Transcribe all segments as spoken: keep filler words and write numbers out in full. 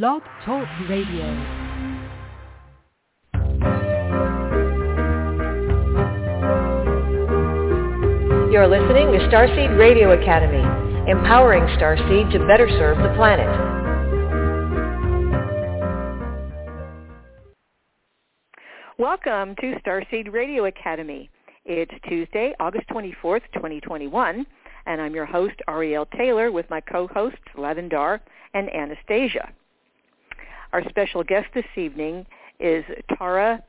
Blog Talk Radio. You're listening to Starseed Radio Academy, empowering Starseed to better serve the planet. Welcome to Starseed Radio Academy. It's Tuesday, August twenty-fourth, twenty twenty-one, and I'm your host, Arielle Taylor, with my co-hosts, Lavendar and Anastasia. Our special guest this evening is Tara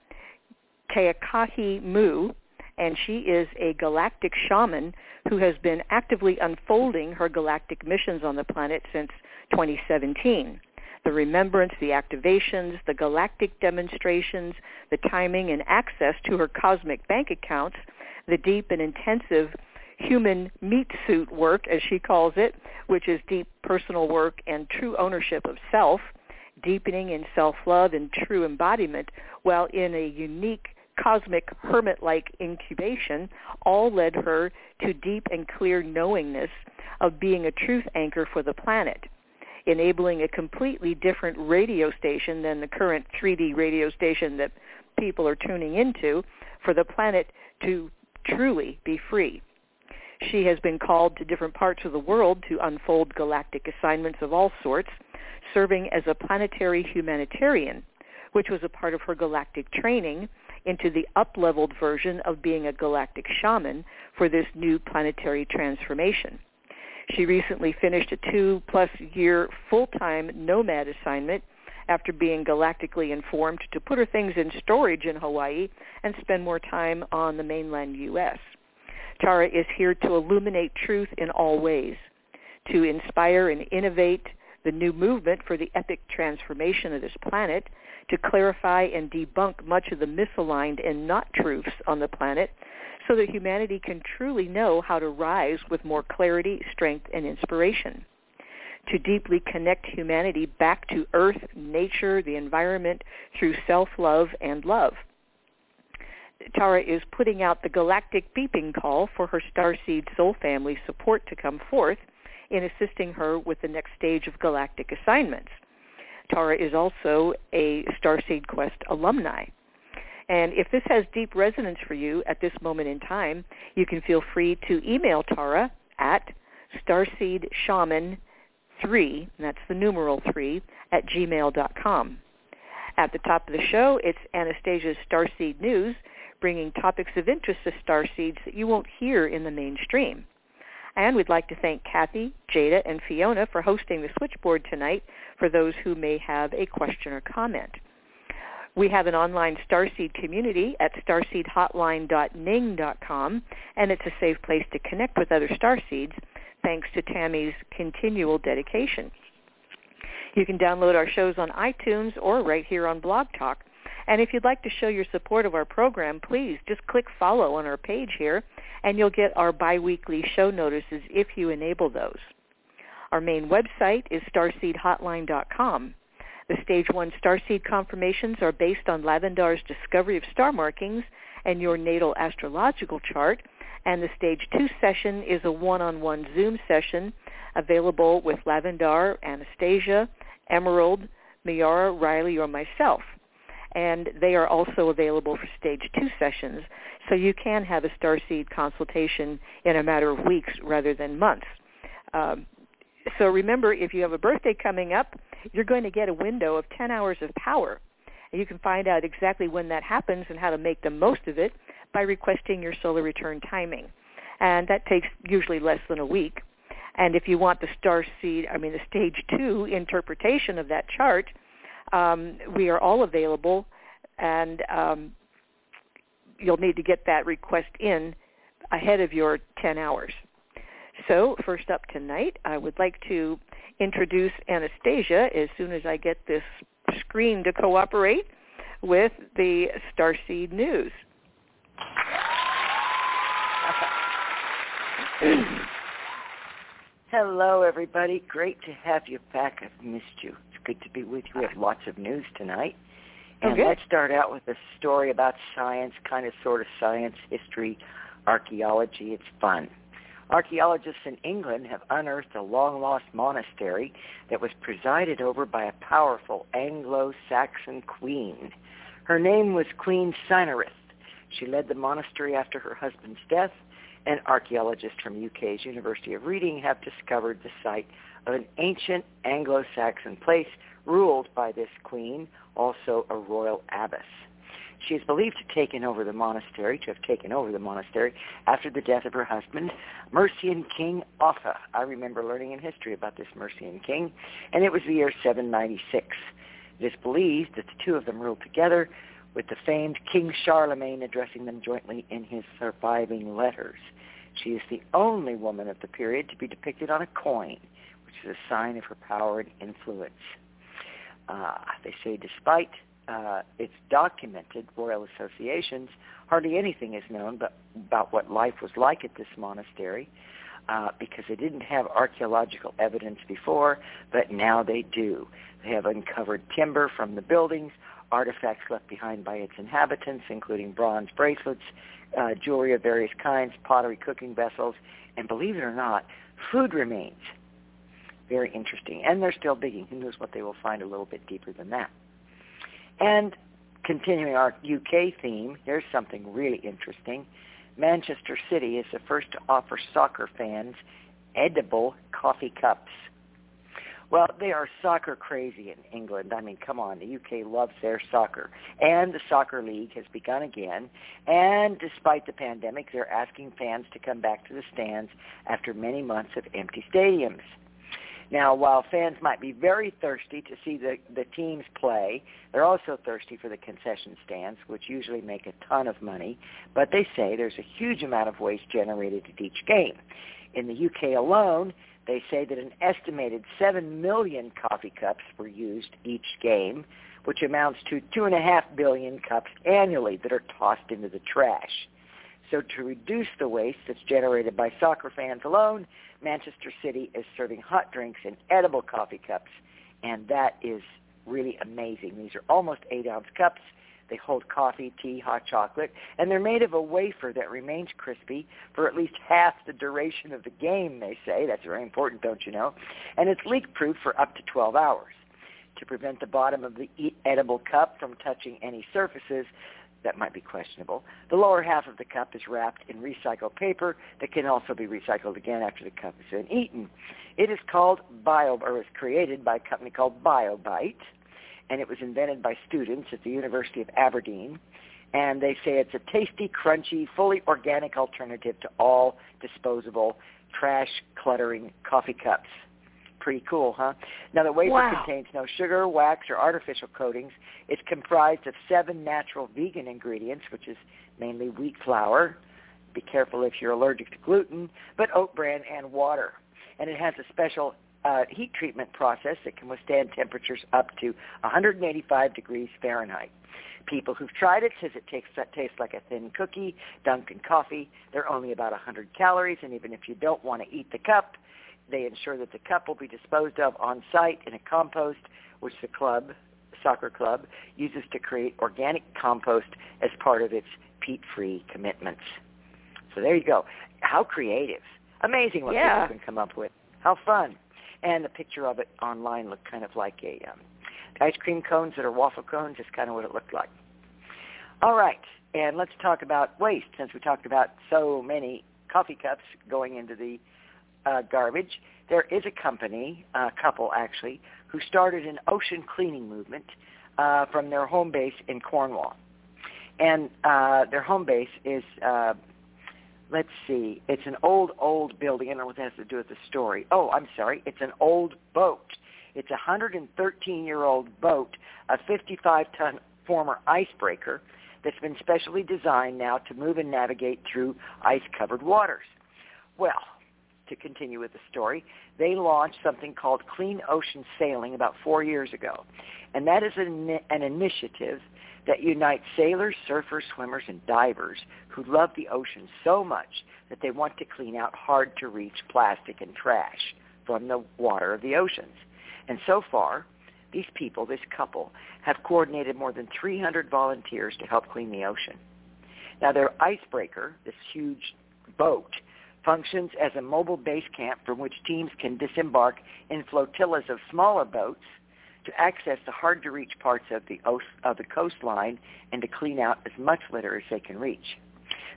Keakahi Mu, and she is a galactic shaman who has been actively unfolding her galactic missions on the planet since twenty seventeen. The remembrance, the activations, the galactic demonstrations, the timing and access to her cosmic bank accounts, the deep and intensive human meat suit work, as she calls it, which is deep personal work and true ownership of self, deepening in self-love and true embodiment, while in a unique cosmic hermit-like incubation, all led her to deep and clear knowingness of being a truth anchor for the planet, enabling a completely different radio station than the current three D radio station that people are tuning into for the planet to truly be free. She has been called to different parts of the world to unfold galactic assignments of all sorts, serving as a planetary humanitarian, which was a part of her galactic training into the up-leveled version of being a galactic shaman for this new planetary transformation. She recently finished a two-plus year full-time nomad assignment after being galactically informed to put her things in storage in Hawaii and spend more time on the mainland U S. Tara is here to illuminate truth in all ways, to inspire and innovate the new movement for the epic transformation of this planet, to clarify and debunk much of the misaligned and not truths on the planet so that humanity can truly know how to rise with more clarity, strength, and inspiration, to deeply connect humanity back to Earth, nature, the environment through self-love and love. Tara is putting out the galactic beeping call for her Starseed Soul Family support to come forth in assisting her with the next stage of galactic assignments. Tara is also a Starseed Quest alumni. And if this has deep resonance for you at this moment in time, you can feel free to email Tara at starseedshaman three, and that's the numeral three, at gmail dot com. At the top of the show, it's Anastasia's Starseed News, bringing topics of interest to Starseeds that you won't hear in the mainstream. And we'd like to thank Kathy, Jada, and Fiona for hosting the switchboard tonight for those who may have a question or comment. We have an online Starseed community at starseed hotline dot ning dot com, and it's a safe place to connect with other Starseeds, thanks to Tammy's continual dedication. You can download our shows on iTunes or right here on Blog Talk. And if you'd like to show your support of our program, please just click follow on our page here, and you'll get our biweekly show notices if you enable those. Our main website is starseed hotline dot com. The Stage one Starseed confirmations are based on Lavendar's discovery of star markings and your natal astrological chart, and the Stage two session is a one-on-one Zoom session available with Lavendar, Anastasia, Emerald, Miara, Riley, or myself. And they are also available for Stage two sessions, so you can have a Starseed consultation in a matter of weeks rather than months. Um, so remember, if you have a birthday coming up, you're going to get a window of ten hours of power. And you can find out exactly when that happens and how to make the most of it by requesting your solar return timing. And that takes usually less than a week. And if you want the Starseed, I mean the Stage two interpretation of that chart, Um, we are all available, and um, you'll need to get that request in ahead of your ten hours. So first up tonight, I would like to introduce Anastasia as soon as I get this screen to cooperate with the Starseed News. Hello, everybody. Great to have you back. I've missed you. Good to be with you. We have lots of news tonight. And okay. Let's start out with a story about science, kind of sort of science, history, archaeology. It's fun. Archaeologists in England have unearthed a long-lost monastery that was presided over by a powerful Anglo-Saxon queen. Her name was Queen Sinorist. She led the monastery after her husband's death, and archaeologists from U K's University of Reading have discovered the site of an ancient Anglo-Saxon place ruled by this queen, also a royal abbess. She is believed to have taken over the monastery, to have taken over the monastery after the death of her husband, Mercian King Offa. I remember learning in history about this Mercian king, and it was the year seven ninety-six. It is believed that the two of them ruled together, with the famed King Charlemagne addressing them jointly in his surviving letters. She is the only woman of the period to be depicted on a coin, which is a sign of her power and influence. Uh, they say despite Uh, its documented royal associations, hardly anything is known but about what life was like at this monastery, uh, because they didn't have archaeological evidence before, but now they do. They have uncovered timber from the buildings, artifacts left behind by its inhabitants, including bronze bracelets, uh, jewelry of various kinds, pottery, cooking vessels, and believe it or not, food remains. Very interesting. And they're still digging. Who knows what they will find a little bit deeper than that. And continuing our U K theme, here's something really interesting. Manchester City is the first to offer soccer fans edible coffee cups. Well, they are soccer crazy in England. I mean, come on, the U K loves their soccer. And the soccer league has begun again. And despite the pandemic, they're asking fans to come back to the stands after many months of empty stadiums. Now, while fans might be very thirsty to see the, the teams play, they're also thirsty for the concession stands, which usually make a ton of money, but they say there's a huge amount of waste generated at each game. In the U K alone, they say that an estimated seven million coffee cups were used each game, which amounts to two point five billion cups annually that are tossed into the trash. So to reduce the waste that's generated by soccer fans alone, Manchester City is serving hot drinks in edible coffee cups, and that is really amazing. These are almost eight-ounce cups. They hold coffee, tea, hot chocolate, and they're made of a wafer that remains crispy for at least half the duration of the game, they say. That's very important, don't you know? And it's leak-proof for up to twelve hours. To prevent the bottom of the edible cup from touching any surfaces, that might be questionable. The lower half of the cup is wrapped in recycled paper that can also be recycled again after the cup has been eaten. It is called Bio, or is created by a company called BioBite, and it was invented by students at the University of Aberdeen. And they say it's a tasty, crunchy, fully organic alternative to all disposable, trash-cluttering coffee cups. Pretty cool, huh? Now, the wafer wow. contains no sugar, wax, or artificial coatings. It's comprised of seven natural vegan ingredients, which is mainly wheat flour. Be careful if you're allergic to gluten, but oat bran and water. And it has a special uh, heat treatment process that can withstand temperatures up to one hundred eighty-five degrees Fahrenheit. People who've tried it says it takes, tastes like a thin cookie, dunked in coffee. They're only about one hundred calories, and even if you don't want to eat the cup, they ensure that the cup will be disposed of on site in a compost, which the club, soccer club, uses to create organic compost as part of its peat-free commitments. So there you go. How creative. Amazing what yeah. people can come up with. How fun. And the picture of it online looked kind of like a um, ice cream cones that are waffle cones is kind of what it looked like. All right. And let's talk about waste, since we talked about so many coffee cups going into the Uh, garbage. There is a company, a couple actually, who started an ocean cleaning movement uh, from their home base in Cornwall. And uh, their home base is, uh, let's see, it's an old, old building. I don't know what that has to do with the story. Oh, I'm sorry. It's an old boat. It's a one hundred thirteen-year-old boat, a fifty-five-ton former icebreaker that's been specially designed now to move and navigate through ice-covered waters. Well, to continue with the story, they launched something called Clean Ocean Sailing about four years ago. And that is an, an initiative that unites sailors, surfers, swimmers, and divers who love the ocean so much that they want to clean out hard-to-reach plastic and trash from the water of the oceans. And so far, these people, this couple, have coordinated more than three hundred volunteers to help clean the ocean. Now, their icebreaker, this huge boat, functions as a mobile base camp from which teams can disembark in flotillas of smaller boats to access the hard-to-reach parts of the, of the coastline and to clean out as much litter as they can reach.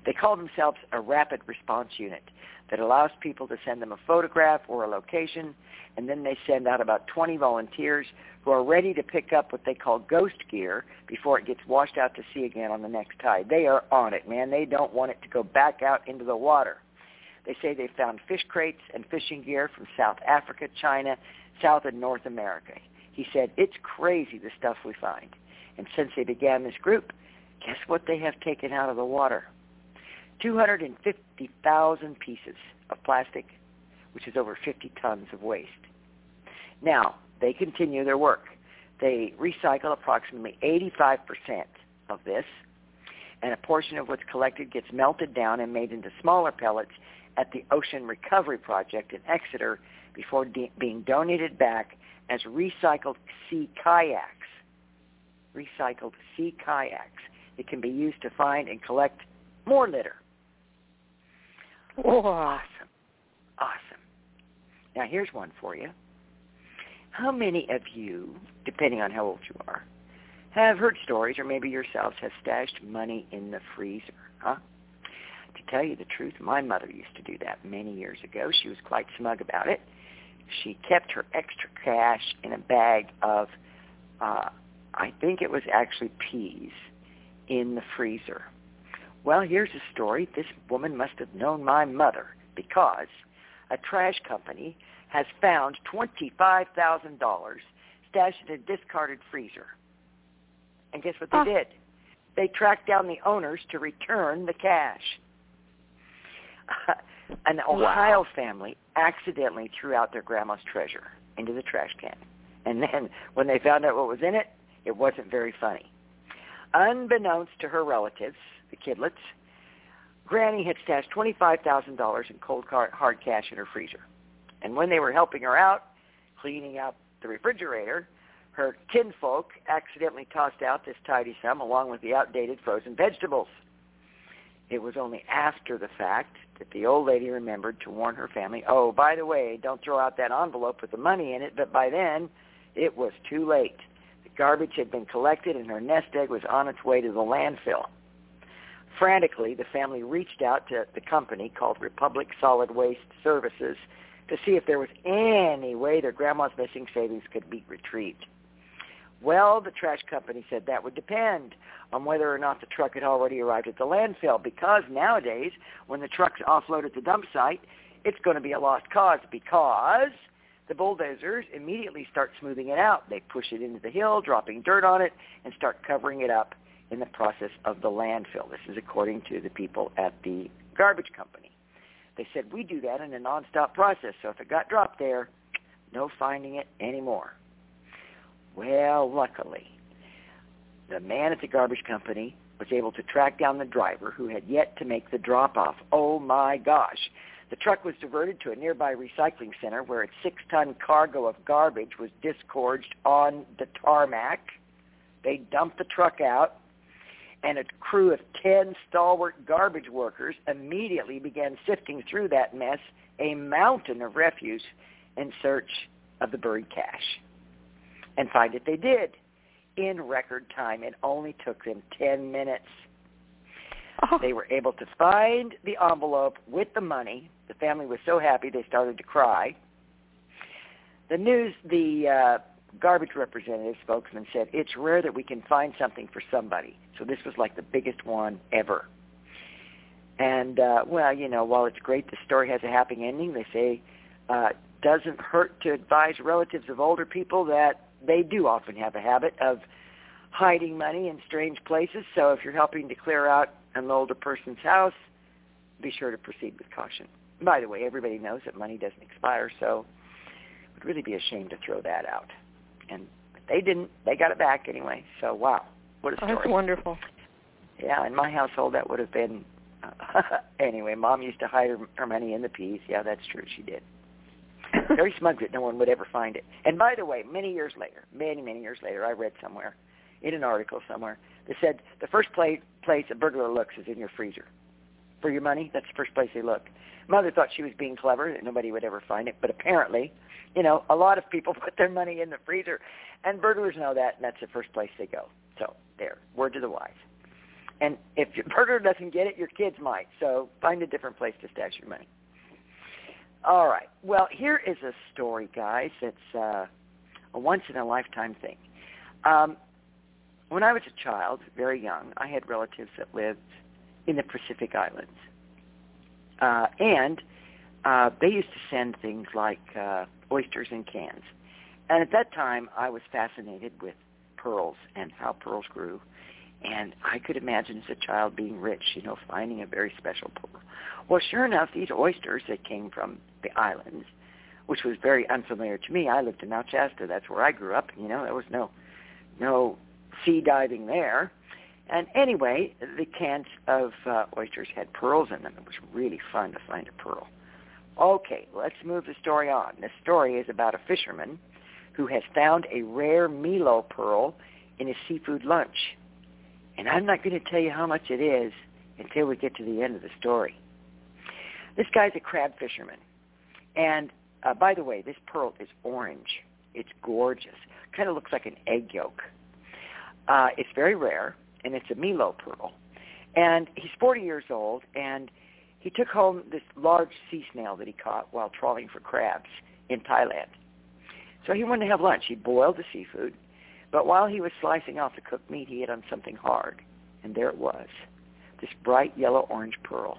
They call themselves a rapid response unit that allows people to send them a photograph or a location, and then they send out about twenty volunteers who are ready to pick up what they call ghost gear before it gets washed out to sea again on the next tide. They are on it, man. They don't want it to go back out into the water. They say they found fish crates and fishing gear from South Africa, China, South and North America. He said, it's crazy the stuff we find. And since they began this group, guess what they have taken out of the water? two hundred fifty thousand pieces of plastic, which is over fifty tons of waste. Now, they continue their work. They recycle approximately eighty-five percent of this, and a portion of what's collected gets melted down and made into smaller pellets at the Ocean Recovery Project in Exeter before de- being donated back as recycled sea kayaks. Recycled sea kayaks. It can be used to find and collect more litter. Oh, awesome. Awesome. Now, here's one for you. How many of you, depending on how old you are, have heard stories, or maybe yourselves have stashed money in the freezer, huh? To tell you the truth, my mother used to do that many years ago. She was quite smug about it. She kept her extra cash in a bag of, uh, I think it was actually peas, in the freezer. Well, here's a story. This woman must have known my mother, because a trash company has found twenty-five thousand dollars stashed in a discarded freezer. And guess what they oh. did? They tracked down the owners to return the cash. Uh, an Ohio wow. family accidentally threw out their grandma's treasure into the trash can. And then when they found out what was in it, it wasn't very funny. Unbeknownst to her relatives, the kidlets, Granny had stashed twenty-five thousand dollars in cold hard cash in her freezer. And when they were helping her out, cleaning out the refrigerator, her kinfolk accidentally tossed out this tidy sum along with the outdated frozen vegetables. It was only after the fact that the old lady remembered to warn her family, oh, by the way, don't throw out that envelope with the money in it, but by then it was too late. The garbage had been collected and her nest egg was on its way to the landfill. Frantically, the family reached out to the company called Republic Solid Waste Services to see if there was any way their grandma's missing savings could be retrieved. Well, the trash company said that would depend on whether or not the truck had already arrived at the landfill, because nowadays, when the truck's offloaded at the dump site, it's going to be a lost cause, because the bulldozers immediately start smoothing it out. They push it into the hill, dropping dirt on it, and start covering it up in the process of the landfill. This is according to the people at the garbage company. They said, we do that in a nonstop process, so if it got dropped there, no finding it anymore. Well, luckily, the man at the garbage company was able to track down the driver who had yet to make the drop-off. Oh, my gosh. The truck was diverted to a nearby recycling center where its six-ton cargo of garbage was disgorged on the tarmac. They dumped the truck out, and a crew of ten stalwart garbage workers immediately began sifting through that mess, a mountain of refuse, in search of the buried cash. And find it they did in record time. It only took them ten minutes. Oh. They were able to find the envelope with the money. The family was so happy they started to cry. The news, the uh, garbage representative spokesman said, it's rare that we can find something for somebody. So this was like the biggest one ever. And, uh, well, you know, while it's great the story has a happy ending, they say uh, doesn't hurt to advise relatives of older people that they do often have a habit of hiding money in strange places, so if you're helping to clear out an older person's house, be sure to proceed with caution. By the way, everybody knows that money doesn't expire, so it would really be a shame to throw that out. And they didn't. They got it back anyway, so wow, what a story. Oh, that's wonderful. Yeah, in my household that would have been, uh, anyway, Mom used to hide her, her money in the peas. Yeah, that's true, she did. Very smug that no one would ever find it. And by the way, many years later, many, many years later, I read somewhere, in an article somewhere, that said the first place, place a burglar looks is in your freezer. for your money, that's the first place they look. Mother thought she was being clever, that nobody would ever find it, but apparently, you know, a lot of people put their money in the freezer, and burglars know that, and that's the first place they go. So there, word to the wise. And if your burglar doesn't get it, your kids might, so find a different place to stash your money. All right, well, here is a story, guys. It's uh, a once-in-a-lifetime thing. Um, when I was a child, very young, I had relatives that lived in the Pacific Islands. Uh, and uh, they used to send things like uh, oysters in cans. And at that time, I was fascinated with pearls and how pearls grew. And I could imagine as a child being rich, you know, finding a very special pearl. Well, sure enough, these oysters that came from the islands, which was very unfamiliar to me. I lived in Mount Shasta. That's where I grew up. You know, there was no, no sea diving there. And anyway, the cans of uh, oysters had pearls in them. It was really fun to find a pearl. Okay, let's move the story on. The story is about a fisherman who has found a rare Milo pearl in his seafood lunch. And I'm not going to tell you how much it is until we get to the end of the story. This guy's a crab fisherman. And uh, by the way, this pearl is orange. It's gorgeous. Kind of looks like an egg yolk. Uh, it's very rare. And it's a Milo pearl. And he's forty years old, and he took home this large sea snail that he caught while trawling for crabs in Thailand. So he wanted to have lunch. He boiled the seafood, but while he was slicing off the cooked meat, he hit on something hard, and there it was, this bright yellow-orange pearl.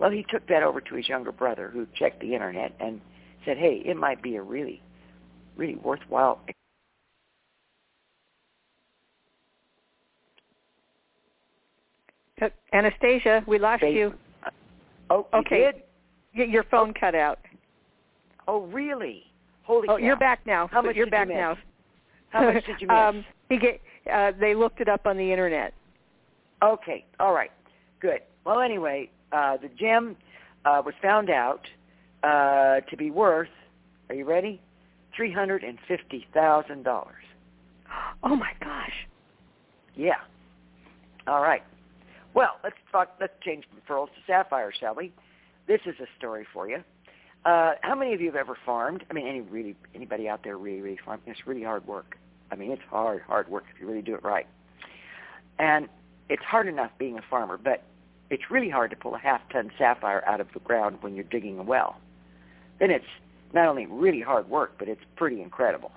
Well, he took that over to his younger brother, who checked the Internet and said, hey, it might be a really, really worthwhile experience. Anastasia, we lost they, you. Uh, oh, you okay. Did? Your phone oh. cut out. Oh, really? Holy oh, cow. You're back now. How much you're did back you miss? now. How much did you miss? um, he get, uh, they looked it up on the Internet. Okay. All right. Good. Well, anyway, uh, the gem uh, was found out uh, to be worth, are you ready, three hundred fifty thousand dollars. Oh, my gosh. Yeah. All right. Well, let's talk, let's change from pearls to sapphires, shall we? This is a story for you. Uh, how many of you have ever farmed? I mean, any really anybody out there really, really farmed? It's really hard work. I mean, it's hard, hard work if you really do it right. And it's hard enough being a farmer, but it's really hard to pull a half-ton sapphire out of the ground when you're digging a well. Then it's not only really hard work, but it's pretty incredible.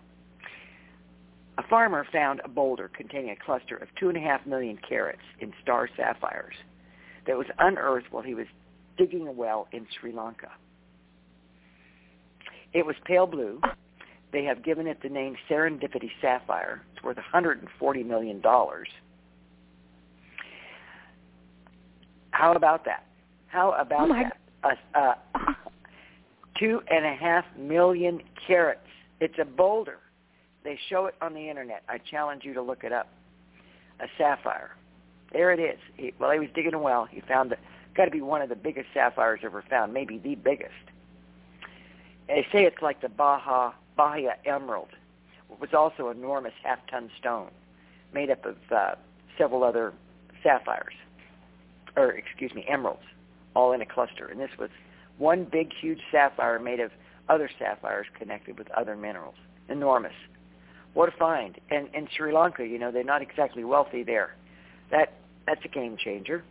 A farmer found a boulder containing a cluster of two and a half million carats in star sapphires that was unearthed while he was digging a well in Sri Lanka. It was pale blue. They have given it the name Serendipity Sapphire. It's worth one hundred forty million dollars. How about that? How about oh that? Uh, uh, two and a half million carats. It's a boulder. They show it on the Internet. I challenge you to look it up. A sapphire. There it is. He, while he was digging a well, he found it. Got to be one of the biggest sapphires ever found, maybe the biggest. They say it's like the Bahia, Bahia Emerald, which was also an enormous half-ton stone made up of uh, several other sapphires, or excuse me, emeralds, all in a cluster. And this was one big, huge sapphire made of other sapphires connected with other minerals. Enormous. What a find. And in Sri Lanka, you know, they're not exactly wealthy there. That That's a game changer.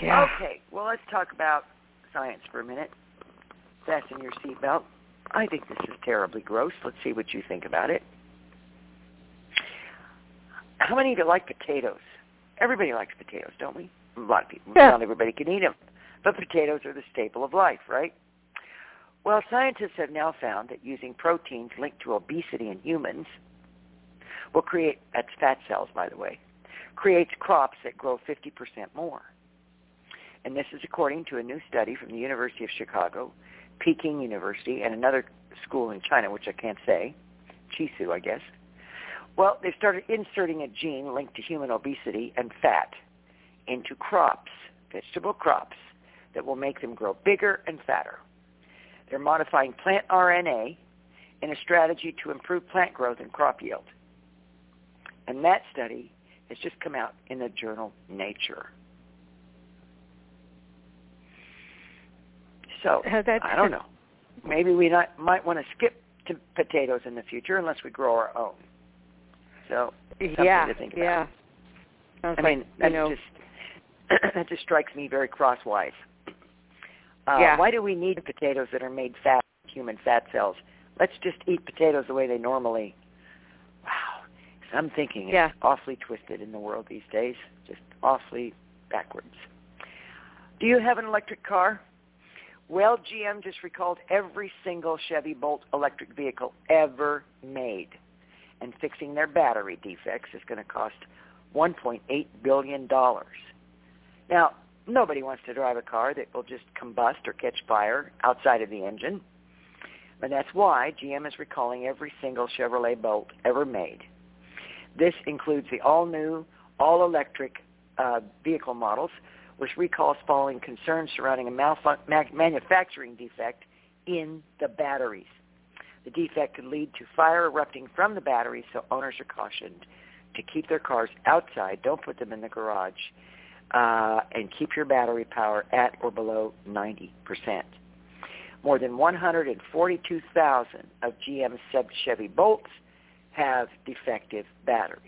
Yeah. Okay, well, let's talk about science for a minute. Fasten your seatbelt. I think this is terribly gross. Let's see what you think about it. How many of you like potatoes? Everybody likes potatoes, don't we? A lot of people. Yeah. Not everybody can eat them. But potatoes are the staple of life, right? Well, scientists have now found that using proteins linked to obesity in humans will create, that's fat cells, by the way, creates crops that grow fifty percent more. And this is according to a new study from the University of Chicago, Peking University, and another school in China, which I can't say, Chisu, I guess. Well, they've started inserting a gene linked to human obesity and fat into crops, vegetable crops, that will make them grow bigger and fatter. They're modifying plant R N A in a strategy to improve plant growth and crop yield. And that study has just come out in the journal Nature. So that's, I don't know. Maybe we not, might want to skip to potatoes in the future unless we grow our own. So something yeah, to think about. Yeah. I, I mean, like, that, you know, just, that just strikes me very crosswise. Uh, yeah. Why do we need potatoes that are made fat, human fat cells? Let's just eat potatoes the way they normally. Wow. I'm thinking yeah. it's awfully twisted in the world these days, just awfully backwards. Do you have an electric car? Well, G M just recalled every single Chevy Bolt electric vehicle ever made, and fixing their battery defects is going to cost one point eight billion dollars. Now, nobody wants to drive a car that will just combust or catch fire outside of the engine, and that's why G M is recalling every single Chevrolet Bolt ever made. This includes the all-new, all-electric uh, vehicle models, which recalls following concerns surrounding a malfun- ma- manufacturing defect in the batteries. The defect could lead to fire erupting from the batteries, so owners are cautioned to keep their cars outside. Don't put them in the garage, uh, and keep your battery power at or below ninety percent. More than one hundred forty-two thousand of G M's Chevy Bolts have defective batteries.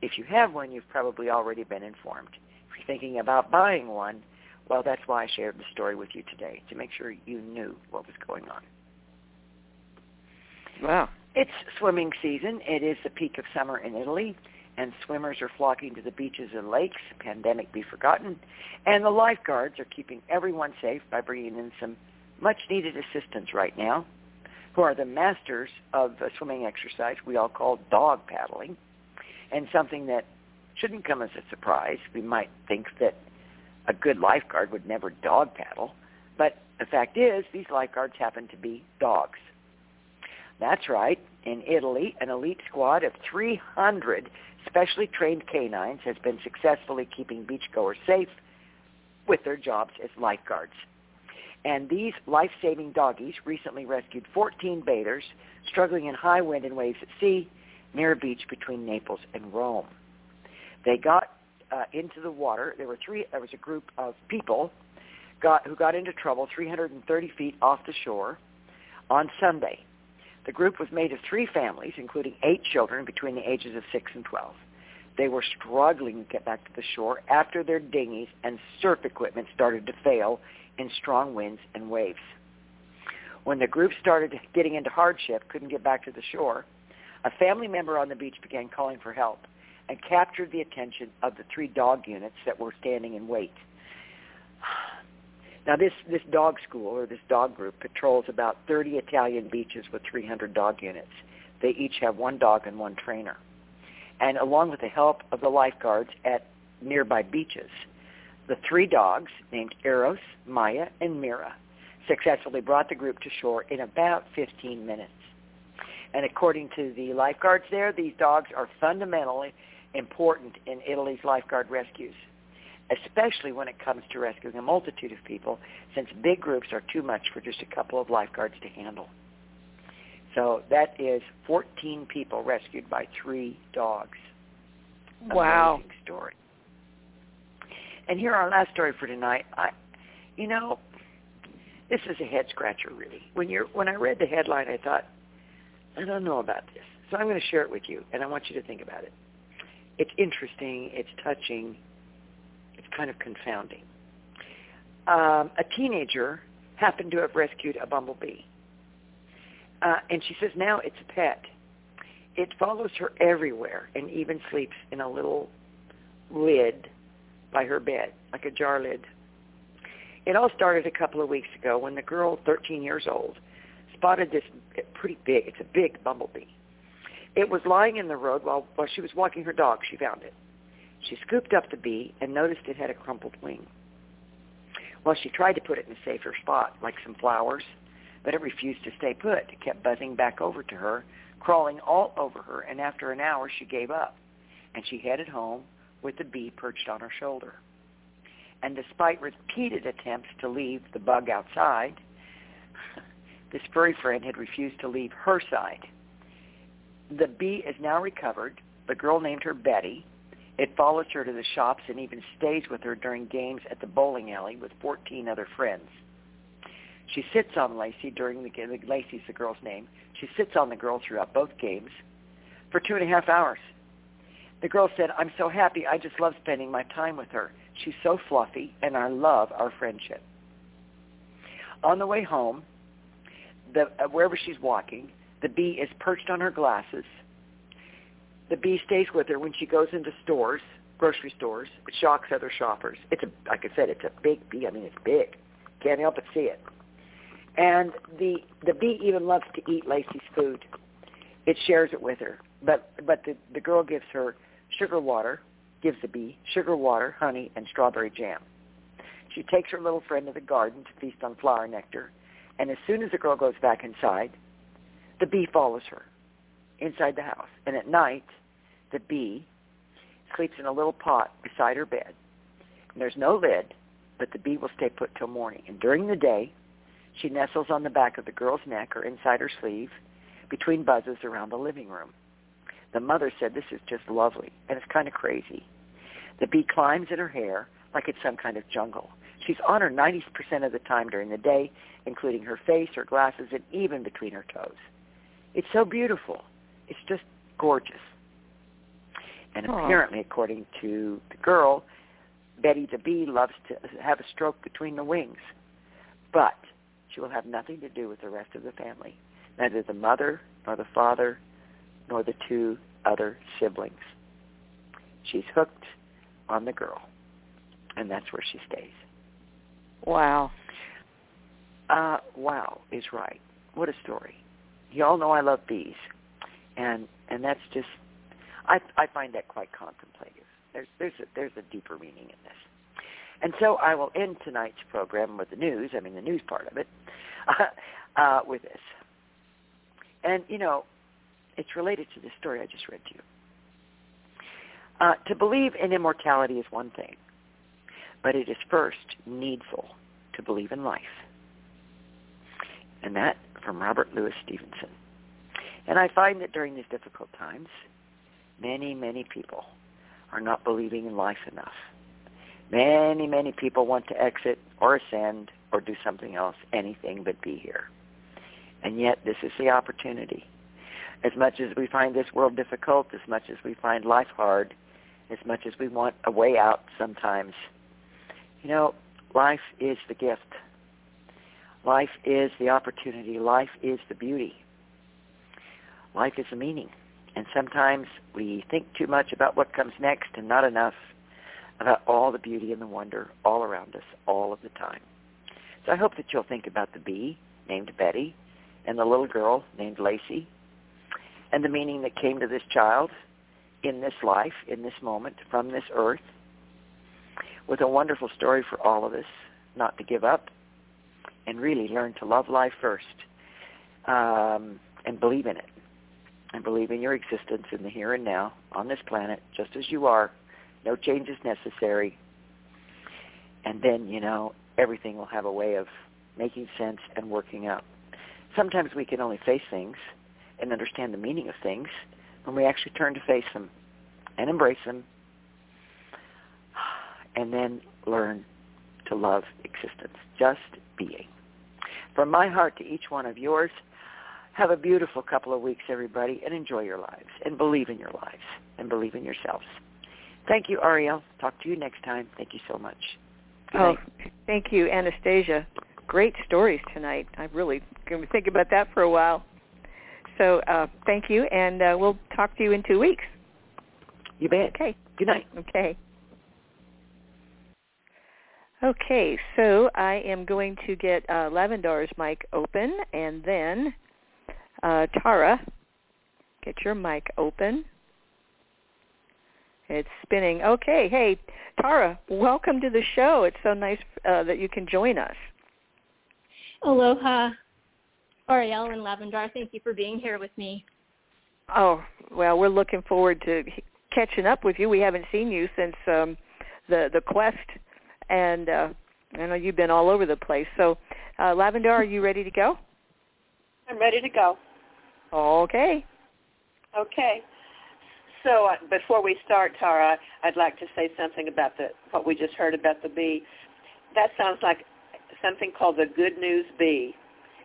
If you have one, you've probably already been informed. If you're thinking about buying one, well, that's why I shared the story with you today, to make sure you knew what was going on. Wow. It's swimming season. It is the peak of summer in Italy, and swimmers are flocking to the beaches and lakes, pandemic be forgotten, and the lifeguards are keeping everyone safe by bringing in some much-needed assistance right now, who are the masters of a swimming exercise we all call dog paddling, and something that shouldn't come as a surprise. We might think that a good lifeguard would never dog paddle, but the fact is these lifeguards happen to be dogs. That's right. In Italy, an elite squad of three hundred specially trained canines has been successfully keeping beachgoers safe with their jobs as lifeguards. And these life-saving doggies recently rescued fourteen bathers struggling in high wind and waves at sea near a beach between Naples and Rome. They got uh, into the water. There were three. There was a group of people got, who got into trouble three hundred thirty feet off the shore on Sunday. The group was made of three families, including eight children between the ages of six and twelve. They were struggling to get back to the shore after their dinghies and surf equipment started to fail in strong winds and waves. When the group started getting into hardship, couldn't get back to the shore, a family member on the beach began calling for help and captured the attention of the three dog units that were standing in wait. Now, this, this dog school or this dog group patrols about thirty Italian beaches with three hundred dog units. They each have one dog and one trainer. And along with the help of the lifeguards at nearby beaches, the three dogs, named Eros, Maya, and Mira, successfully brought the group to shore in about fifteen minutes. And according to the lifeguards there, these dogs are fundamentally important in Italy's lifeguard rescues, especially when it comes to rescuing a multitude of people, since big groups are too much for just a couple of lifeguards to handle. So that is fourteen people rescued by three dogs. Wow. Amazing story. And here our last story for tonight. I, you know, this is a head-scratcher, really. When you're when I read the headline, I thought, I don't know about this. So I'm going to share it with you, and I want you to think about it. It's interesting. It's touching. It's kind of confounding. Um, a teenager happened to have rescued a bumblebee, uh, and she says now it's a pet. It follows her everywhere and even sleeps in a little lid by her bed, like a jar lid. It all started a couple of weeks ago when the girl, thirteen years old, spotted this pretty big, it's a big bumblebee. It was lying in the road while, while she was walking her dog. She found it. She scooped up the bee and noticed it had a crumpled wing. Well, she tried to put it in a safer spot, like some flowers, but it refused to stay put. It kept buzzing back over to her, crawling all over her, and after an hour she gave up, and she headed home with the bee perched on her shoulder. And despite repeated attempts to leave the bug outside, this furry friend had refused to leave her side. The bee is now recovered. The girl named her Betty. It follows her to the shops and even stays with her during games at the bowling alley with fourteen other friends. She sits on Lacey during the game. Lacey's the girl's name. She sits on the girl throughout both games for two and a half hours. The girl said, I'm so happy. I just love spending my time with her. She's so fluffy, and I love our friendship. On the way home, the, uh, wherever she's walking, the bee is perched on her glasses. The bee stays with her when she goes into stores, grocery stores. It shocks other shoppers. It's a, like I said, it's a big bee. I mean, it's big. Can't help but see it. And the the bee even loves to eat Lacey's food. It shares it with her. But but the, the girl gives her sugar water, gives the bee sugar water, honey, and strawberry jam. She takes her little friend to the garden to feast on flower nectar. And as soon as the girl goes back inside, the bee follows her inside the house. And at night, the bee sleeps in a little pot beside her bed. And there's no lid, but the bee will stay put till morning. And during the day, she nestles on the back of the girl's neck or inside her sleeve between buzzes around the living room. The mother said, this is just lovely, and it's kind of crazy. The bee climbs in her hair like it's some kind of jungle. She's on her ninety percent of the time during the day, including her face, her glasses, and even between her toes. It's so beautiful. It's just gorgeous. And Aww. Apparently, according to the girl, Betty the bee loves to have a stroke between the wings, but she will have nothing to do with the rest of the family, neither the mother, nor the father, nor the two other siblings. She's hooked on the girl, and that's where she stays. Wow. Uh, wow is right. What a story. You all know I love bees, and and that's just, I I find that quite contemplative. There's there's a, there's a deeper meaning in this. And so I will end tonight's program with the news, I mean the news part of it, uh, uh, with this. And, you know, it's related to the story I just read to you. Uh, to believe in immortality is one thing, but it is first needful to believe in life. And that from Robert Louis Stevenson. And I find that during these difficult times, many, many people are not believing in life enough. Many, many people want to exit or ascend or do something else, anything but be here. And yet this is the opportunity. As much as we find this world difficult, as much as we find life hard, as much as we want a way out sometimes, you know, life is the gift. Life is the opportunity. Life is the beauty. Life is the meaning. And sometimes we think too much about what comes next and not enough about all the beauty and the wonder all around us all of the time. So I hope that you'll think about the bee named Betty and the little girl named Lacey and the meaning that came to this child in this life, in this moment, from this earth, with a wonderful story for all of us not to give up and really learn to love life first um, and believe in it and believe in your existence in the here and now on this planet just as you are. No change is necessary. And then, you know, everything will have a way of making sense and working out. Sometimes we can only face things and understand the meaning of things when we actually turn to face them and embrace them and then learn to love existence, just being. From my heart to each one of yours, have a beautiful couple of weeks, everybody, and enjoy your lives and believe in your lives and believe in yourselves. Thank you, Arielle. Talk to you next time. Thank you so much. Oh, thank you, Anastasia. Great stories tonight. I really can think about that for a while. So uh, thank you, and uh, we'll talk to you in two weeks. You bet. Okay. Good night. Okay. Okay, so I am going to get uh, Lavendar's mic open, and then uh, Tara, get your mic open. It's spinning. Okay. Hey, Tara, welcome to the show. It's so nice uh, that you can join us. Aloha, Arielle and Lavendar. Thank you for being here with me. Oh, well, we're looking forward to catching up with you. We haven't seen you since um, the, the quest, and uh, I know you've been all over the place. So, uh, Lavendar, are you ready to go? I'm ready to go. Okay. Okay. So uh, before we start, Tara, I'd like to say something about the what we just heard about the bee. That sounds like something called the Good News Bee.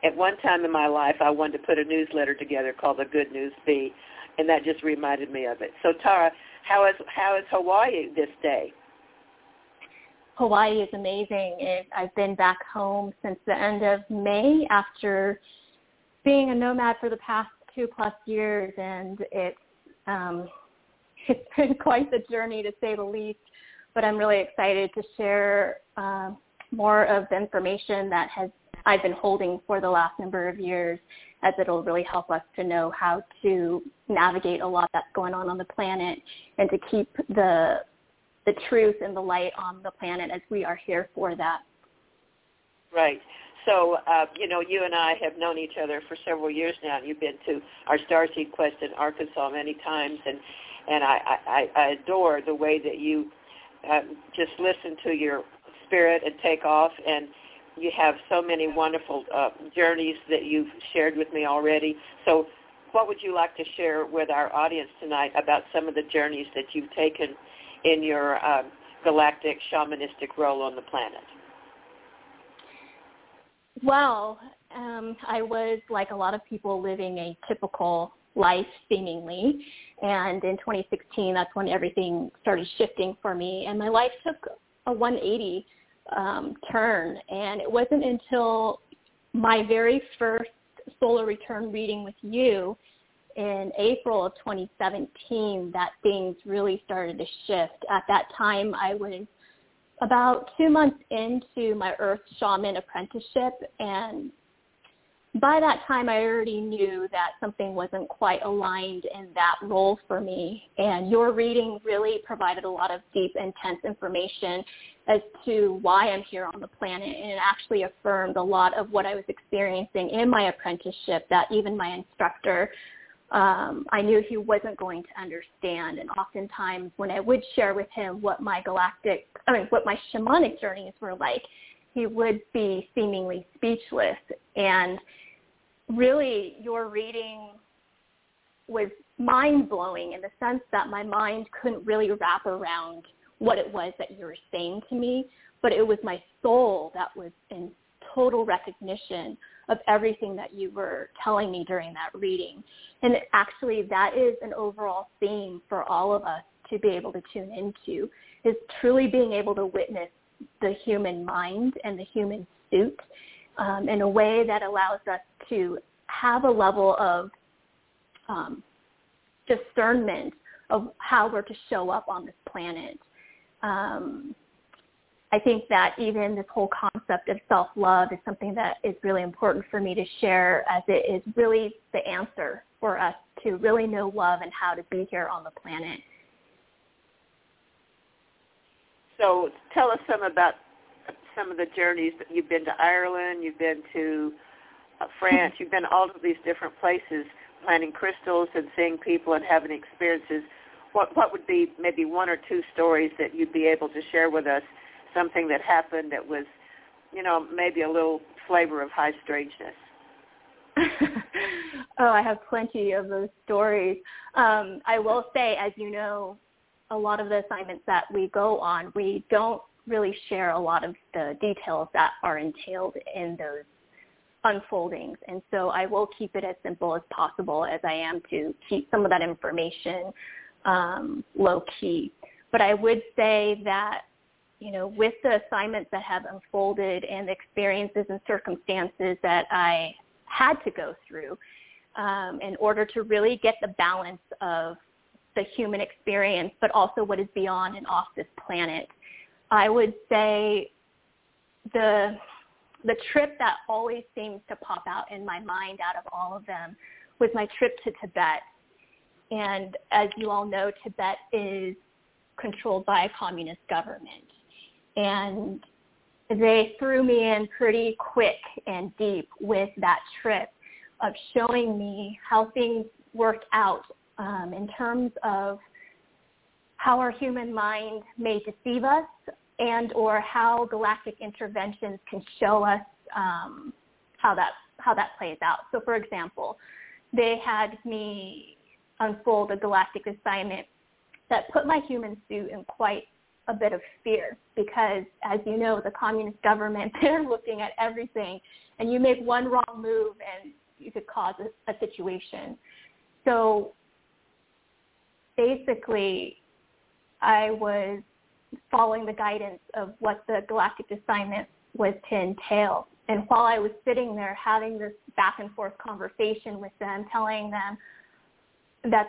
At one time in my life, I wanted to put a newsletter together called the Good News Bee, and that just reminded me of it. So, Tara, how is how is Hawaii this day? Hawaii is amazing. It, I've been back home since the end of May after being a nomad for the past two-plus years, and it's um, it's been quite the journey, to say the least. But I'm really excited to share uh, more of the information that has I've been holding for the last number of years, as it'll really help us to know how to navigate a lot that's going on on the planet and to keep the the truth and the light on the planet, as we are here for that. Right. So, uh, you know, you and I have known each other for several years now. You've been to our Starseed Quest in Arkansas many times, and, and I, I, I adore the way that you uh, just listen to your spirit and take off, and you have so many wonderful uh, journeys that you've shared with me already. So what would you like to share with our audience tonight about some of the journeys that you've taken in your um, galactic shamanistic role on the planet? Well, um, I was, like a lot of people, living a typical life, seemingly. And in twenty sixteen, that's when everything started shifting for me. And my life took a one eighty um, turn. And it wasn't until my very first solar return reading with you in April of twenty seventeen that things really started to shift. At that time, I was about two months into my Earth Shaman apprenticeship, and by that time I already knew that something wasn't quite aligned in that role for me, and your reading really provided a lot of deep, intense information as to why I'm here on the planet, and it actually affirmed a lot of what I was experiencing in my apprenticeship that even my instructor, Um, I knew he wasn't going to understand. And oftentimes when I would share with him what my galactic, I mean, what my shamanic journeys were like, he would be seemingly speechless. And really your reading was mind-blowing in the sense that my mind couldn't really wrap around what it was that you were saying to me, but it was my soul that was in total recognition of everything that you were telling me during that reading. And actually that is an overall theme for all of us to be able to tune into, is truly being able to witness the human mind and the human suit um, in a way that allows us to have a level of um, discernment of how we're to show up on this planet. Um, I think that even this whole concept of self-love is something that is really important for me to share, as it is really the answer for us to really know love and how to be here on the planet. So tell us some about some of the journeys. That you've been to Ireland, you've been to France, you've been to all of these different places, planting crystals and seeing people and having experiences. What, what would be maybe one or two stories that you'd be able to share with us, something that happened that was, you know, maybe a little flavor of high strangeness? Oh, I have plenty of those stories. Um, I will say, as you know, a lot of the assignments that we go on, we don't really share a lot of the details that are entailed in those unfoldings. And so I will keep it as simple as possible, as I am to keep some of that information um, low key. But I would say that, you know, with the assignments that have unfolded and the experiences and circumstances that I had to go through um, in order to really get the balance of the human experience, but also what is beyond and off this planet, I would say the the trip that always seems to pop out in my mind out of all of them was my trip to Tibet. And as you all know, Tibet is controlled by a communist government. And they threw me in pretty quick and deep with that trip of showing me how things worked out um, in terms of how our human mind may deceive us, and or how galactic interventions can show us um, how that how that plays out. So, for example, they had me unfold a galactic assignment that put my human suit in quite a bit of fear because, as you know, the communist government, they're looking at everything, and you make one wrong move and you could cause a, a situation. So basically, I was following the guidance of what the galactic assignment was to entail. And while I was sitting there having this back and forth conversation with them, telling them that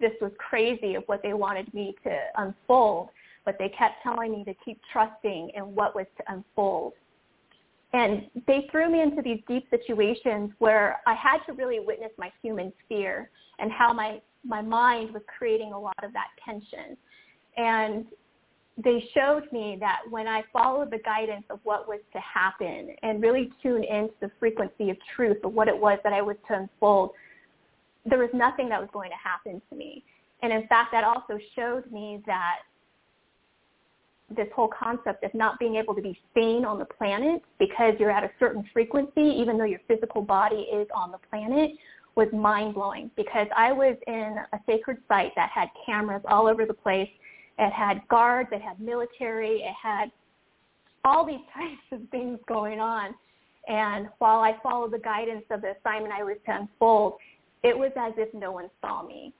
this was crazy of what they wanted me to unfold, but they kept telling me to keep trusting in what was to unfold. And they threw me into these deep situations where I had to really witness my human fear and how my, my mind was creating a lot of that tension. And they showed me that when I followed the guidance of what was to happen and really tuned into the frequency of truth of what it was that I was to unfold, there was nothing that was going to happen to me. And in fact, that also showed me that this whole concept of not being able to be sane on the planet because you're at a certain frequency, even though your physical body is on the planet, was mind-blowing because I was in a sacred site that had cameras all over the place. It had guards, it had military, it had all these types of things going on. And while I followed the guidance of the assignment I was to unfold, it was as if no one saw me,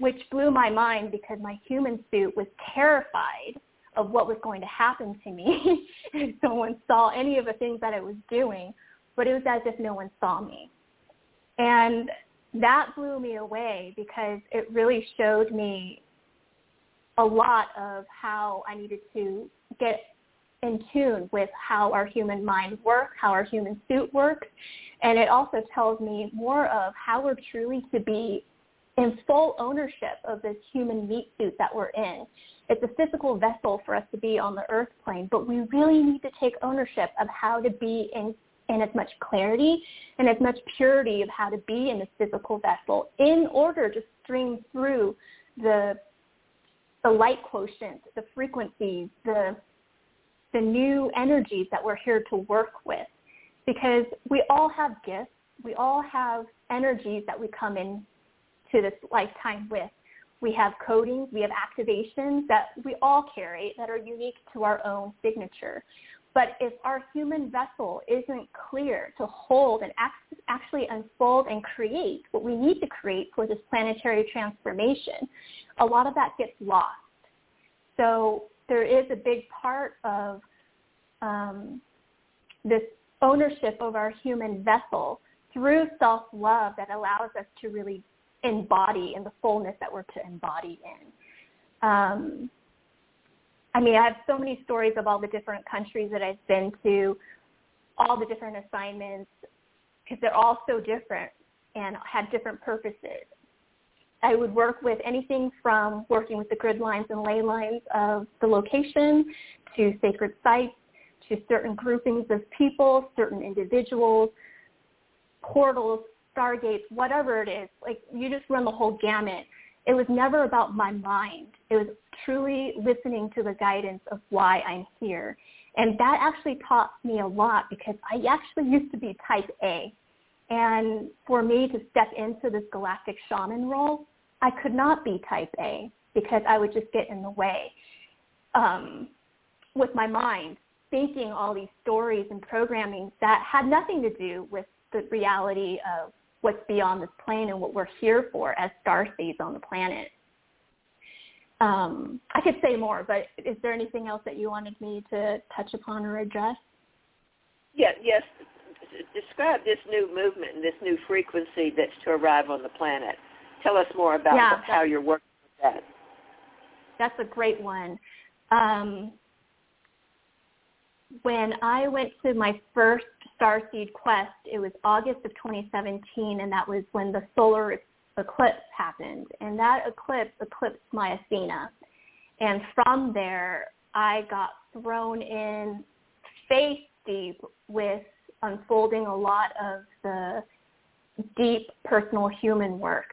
which blew my mind because my human suit was terrified of what was going to happen to me if someone saw any of the things that I was doing, but it was as if no one saw me. And that blew me away because it really showed me a lot of how I needed to get in tune with how our human mind works, how our human suit works. And it also tells me more of how we're truly to be in full ownership of this human meat suit that we're in. It's a physical vessel for us to be on the earth plane, but we really need to take ownership of how to be in, in as much clarity and as much purity of how to be in this physical vessel in order to stream through the the light quotient, the frequencies, the the new energies that we're here to work with. Because we all have gifts. We all have energies that we come in to this lifetime with. We have codings. We have activations that we all carry that are unique to our own signature. But if our human vessel isn't clear to hold and act, actually unfold and create what we need to create for this planetary transformation, a lot of that gets lost. So there is a big part of um, this ownership of our human vessel through self-love that allows us to really embody in the fullness that we're to embody in. Um, I mean, I have so many stories of all the different countries that I've been to, all the different assignments, because they're all so different and had different purposes. I would work with anything from working with the grid lines and ley lines of the location to sacred sites to certain groupings of people, certain individuals, portals, stargates, whatever it is. Like, you just run the whole gamut. It was never about my mind. It was truly listening to the guidance of why I'm here. And that actually taught me a lot because I actually used to be type A. And for me to step into this galactic shaman role, I could not be type A because I would just get in the way um, with my mind, thinking all these stories and programming that had nothing to do with the reality of what's beyond this plane and what we're here for as starseeds on the planet. Um, I could say more, but is there anything else that you wanted me to touch upon or address? Yeah, yes. Describe this new movement and this new frequency that's to arrive on the planet. Tell us more about yeah, the, how you're working with that. That's a great one. Um, when I went to my first Starseed Quest, it was August of twenty seventeen, and that was when the solar eclipse happened. And that eclipse eclipsed my Athena. And from there, I got thrown in face deep with unfolding a lot of the deep personal human work.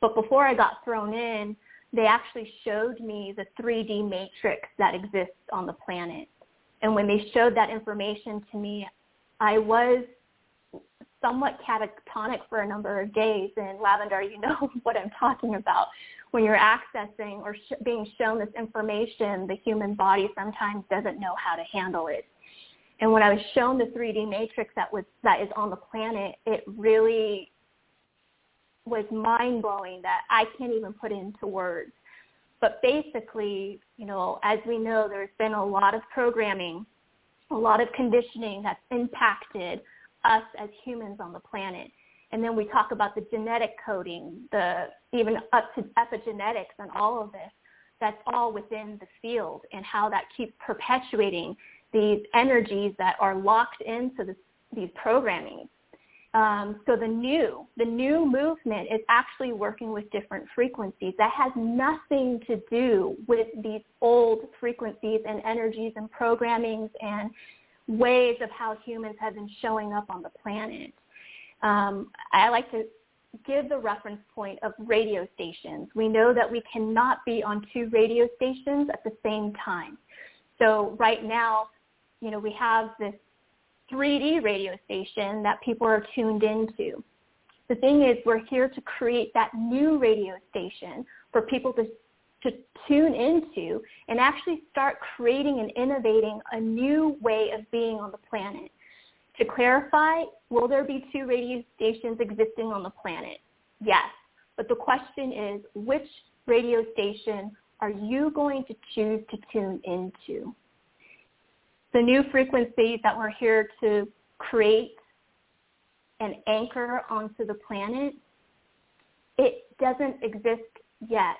But before I got thrown in, they actually showed me the three D matrix that exists on the planet. And when they showed that information to me, I was somewhat catatonic for a number of days. And Lavendar, you know what I'm talking about, when you're accessing or sh- being shown this information, the human body sometimes doesn't know how to handle it. And when I was shown the three D matrix that was that is on the planet, it really was mind-blowing that I can't even put into words. But basically, you know, as we know, there's been a lot of programming, a lot of conditioning that's impacted us as humans on the planet. And then we talk about the genetic coding, the even up to epigenetics and all of this. That's all within the field and how that keeps perpetuating these energies that are locked into this, these programmings. Um, so the new, the new movement is actually working with different frequencies. That has nothing to do with these old frequencies and energies and programmings and ways of how humans have been showing up on the planet. Um, I like to give the reference point of radio stations. We know that we cannot be on two radio stations at the same time. So right now, you know, we have this three D radio station that people are tuned into. The thing is, we're here to create that new radio station for people to to tune into and actually start creating and innovating a new way of being on the planet. To clarify, will there be two radio stations existing on the planet? Yes. But the question is, which radio station are you going to choose to tune into? The new frequency that we're here to create and anchor onto the planet, it doesn't exist yet.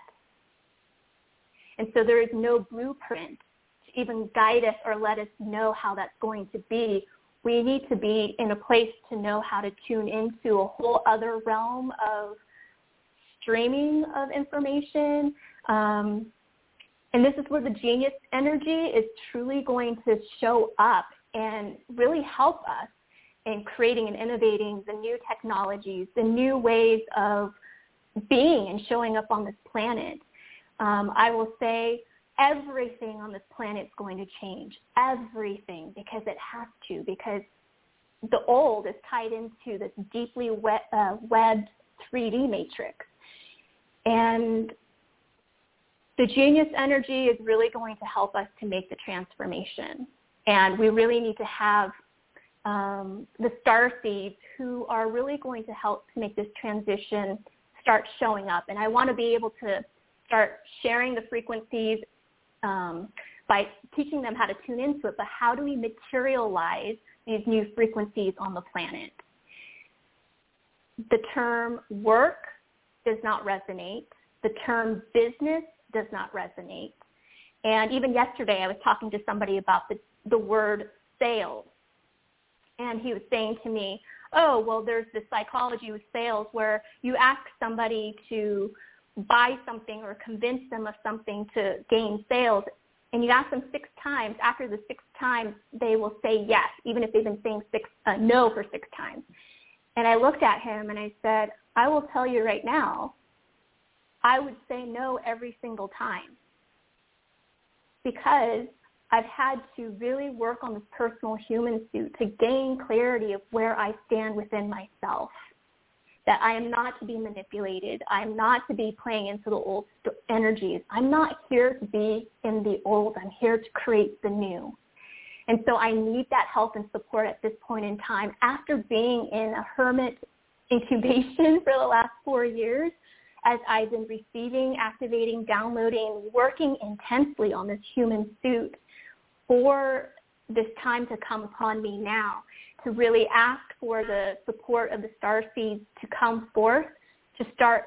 And so there is no blueprint to even guide us or let us know how that's going to be. We need to be in a place to know how to tune into a whole other realm of streaming of information. Um, And this is where the genius energy is truly going to show up and really help us in creating and innovating the new technologies, the new ways of being and showing up on this planet. Um, I will say everything on this planet is going to change, everything, because it has to, because the old is tied into this deeply we- uh, webbed three D matrix. And the genius energy is really going to help us to make the transformation. And we really need to have um, the starseeds who are really going to help to make this transition start showing up. And I want to be able to start sharing the frequencies um, by teaching them how to tune into it, but how do we materialize these new frequencies on the planet? The term work does not resonate. The term business does not resonate. And even yesterday I was talking to somebody about the, the word sales. And he was saying to me, oh, well, there's this psychology with sales where you ask somebody to buy something or convince them of something to gain sales. And you ask them six times. After the sixth time, they will say yes, even if they've been saying six, uh, no for six times. And I looked at him and I said, I will tell you right now, I would say no every single time, because I've had to really work on this personal human suit to gain clarity of where I stand within myself, that I am not to be manipulated. I'm not to be playing into the old energies. I'm not here to be in the old. I'm here to create the new. And so I need that help and support at this point in time. After being in a hermit incubation for the last four years, as I've been receiving, activating, downloading, working intensely on this human suit for this time to come upon me now, to really ask for the support of the starseeds to come forth, to start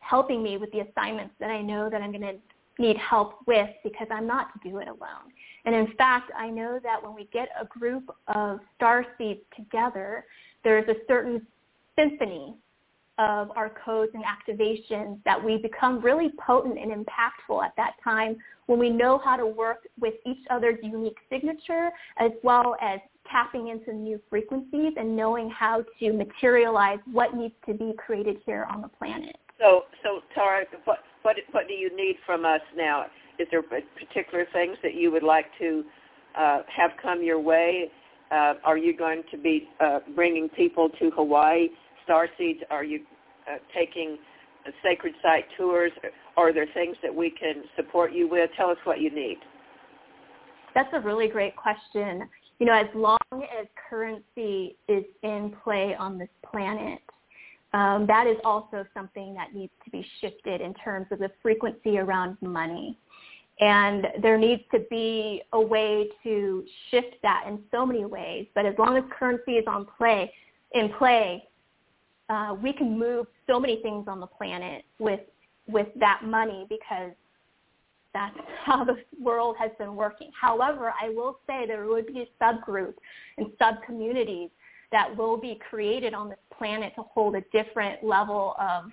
helping me with the assignments that I know that I'm going to need help with, because I'm not to do it alone. And in fact, I know that when we get a group of starseeds together, there's a certain symphony of our codes and activations that we become really potent and impactful at that time when we know how to work with each other's unique signature, as well as tapping into new frequencies and knowing how to materialize what needs to be created here on the planet. So, so Tara, what what what do you need from us now? Is there particular things that you would like to uh, have come your way? Uh, are you going to be uh, bringing people to Hawaii? Starseeds, are you uh, taking sacred site tours? Are there things that we can support you with? Tell us what you need. That's a really great question. You know, as long as currency is in play on this planet, um, that is also something that needs to be shifted in terms of the frequency around money. And there needs to be a way to shift that in so many ways. But as long as currency is on play, in play, uh, we can move so many things on the planet with with that money, because that's how the world has been working. However, I will say there would be a subgroup and sub-communities that will be created on this planet to hold a different level of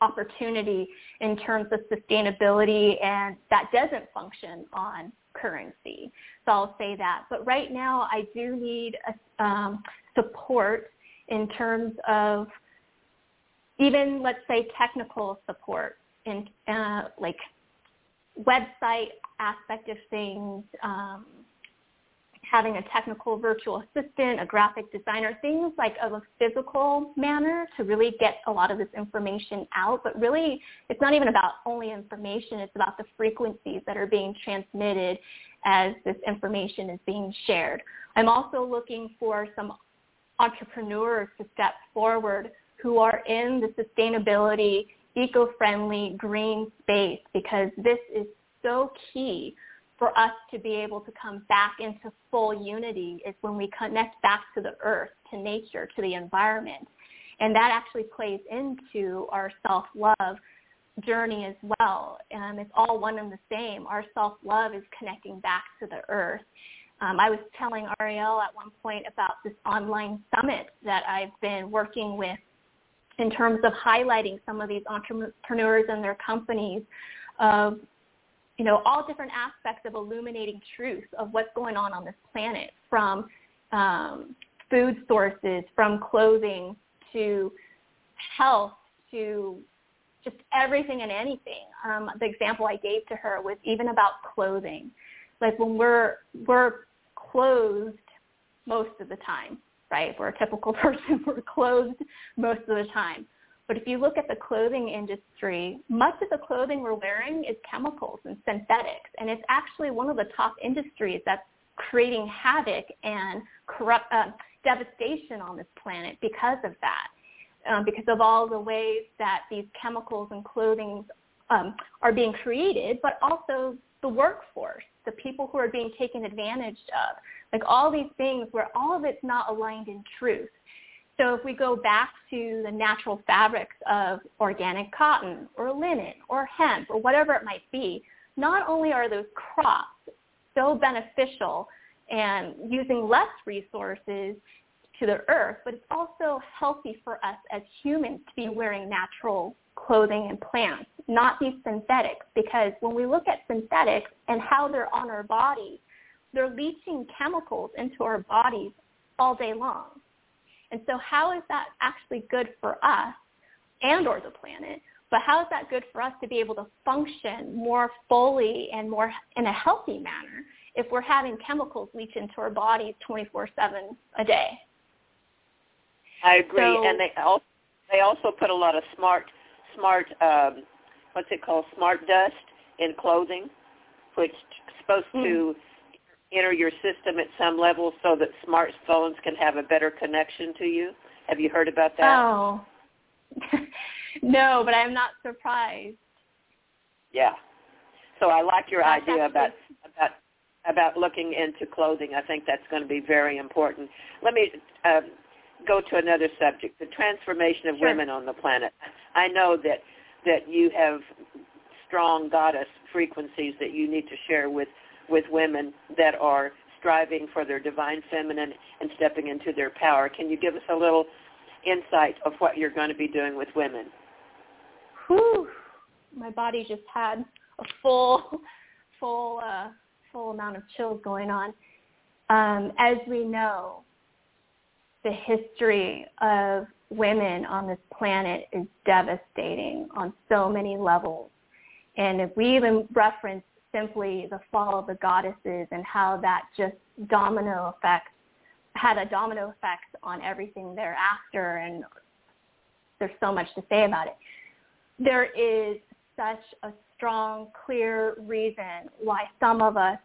opportunity in terms of sustainability, and that doesn't function on currency. So I'll say that. But right now I do need a, um, support in terms of even, let's say, technical support in uh, like website aspect of things, um, having a technical virtual assistant, a graphic designer, things like of a physical manner to really get a lot of this information out. But really, it's not even about only information. It's about the frequencies that are being transmitted as this information is being shared. I'm also looking for some entrepreneurs to step forward who are in the sustainability, eco-friendly, green space, because this is so key for us to be able to come back into full unity is when we connect back to the earth, to nature, to the environment. And that actually plays into our self-love journey as well. And it's all one and the same. Our self-love is connecting back to the earth. Um, I was telling Arielle at one point about this online summit that I've been working with in terms of highlighting some of these entrepreneurs and their companies of, you know, all different aspects of illuminating truth of what's going on on this planet, from um, food sources, from clothing to health to just everything and anything. Um, the example I gave to her was even about clothing. Like when we're, we're clothed most of the time, right? If we're a typical person, we're clothed most of the time. But if you look at the clothing industry, much of the clothing we're wearing is chemicals and synthetics, and it's actually one of the top industries that's creating havoc and corrupt, uh, devastation on this planet because of that, um, because of all the ways that these chemicals and clothing um, are being created, but also the workforce, the people who are being taken advantage of, like all these things where all of it's not aligned in truth. So if we go back to the natural fabrics of organic cotton or linen or hemp or whatever it might be, not only are those crops so beneficial and using less resources to the earth, but it's also healthy for us as humans to be wearing natural clothing and plants, not these synthetics, because when we look at synthetics and how they're on our bodies, they're leaching chemicals into our bodies all day long. And so how is that actually good for us and or the planet? But how is that good for us to be able to function more fully and more in a healthy manner if we're having chemicals leach into our bodies twenty-four seven a day? I agree. So, and they also, they also put a lot of smart, smart um, what's it called, smart dust in clothing, which is supposed mm-hmm. to enter your system at some level so that smartphones can have a better connection to you. Have you heard about that? Oh, no, but I'm not surprised. Yeah. So I like your that's idea about, about about looking into clothing. I think that's going to be very important. Let me um, go to another subject, the transformation of sure. women on the planet. I know that that you have strong goddess frequencies that you need to share with with women that are striving for their divine feminine and stepping into their power. Can you give us a little insight of what you're going to be doing with women? Whew. My body just had a full, full, uh, full amount of chills going on. Um, as we know, the history of women on this planet is devastating on so many levels. And if we even reference simply the fall of the goddesses and how that just domino effect had a domino effect on everything thereafter, and there's so much to say about it. there is such a strong, clear reason why some of us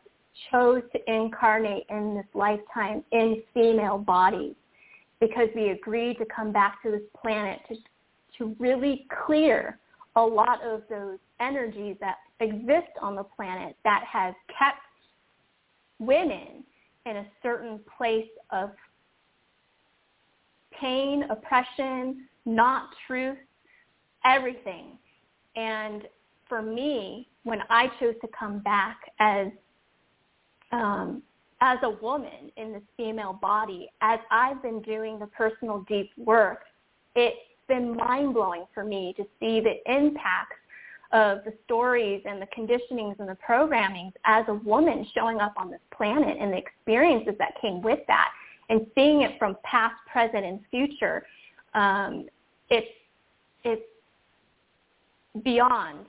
chose to incarnate in this lifetime in female bodies, because we agreed to come back to this planet to to really clear a lot of those energies that exist on the planet that has kept women in a certain place of pain, oppression, not truth, everything. And for me, when I chose to come back as um, as a woman in this female body, as I've been doing the personal deep work, it's been mind-blowing for me to see the impacts of the stories and the conditionings and the programmings as a woman showing up on this planet and the experiences that came with that, and seeing it from past, present, and future. Um, it's it's beyond.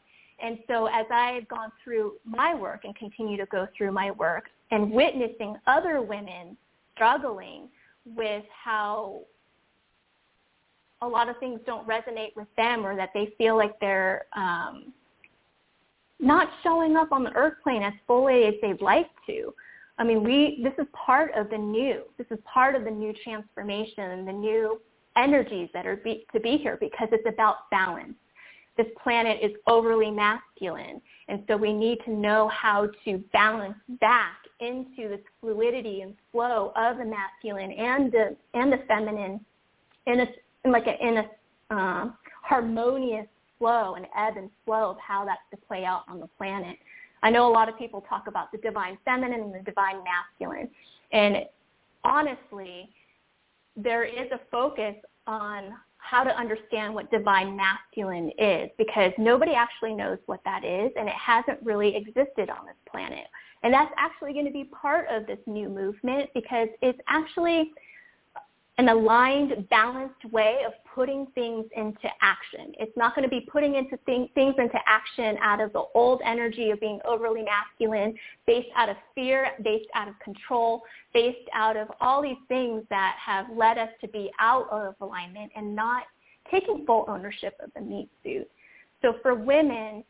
And so as I've gone through my work and continue to go through my work and witnessing other women struggling with how a lot of things don't resonate with them, or that they feel like they're um, not showing up on the earth plane as fully as they'd like to. I mean, we this is part of the new. This is part of the new transformation and the new energies that are be, to be here, because it's about balance. This planet is overly masculine, and so we need to know how to balance back into this fluidity and flow of the masculine and the and the feminine in a in like a, in a uh, harmonious flow and ebb and flow of how that's to play out on the planet. I know a lot of people talk about the divine feminine and the divine masculine, and honestly, there is a focus on how to understand what divine masculine is, because nobody actually knows what that is, and it hasn't really existed on this planet. And that's actually going to be part of this new movement, because it's actually an aligned, balanced way of putting things into action. It's not going to be putting into thing, things into action out of the old energy of being overly masculine, based out of fear, based out of control, based out of all these things that have led us to be out of alignment and not taking full ownership of the meat suit. So for women,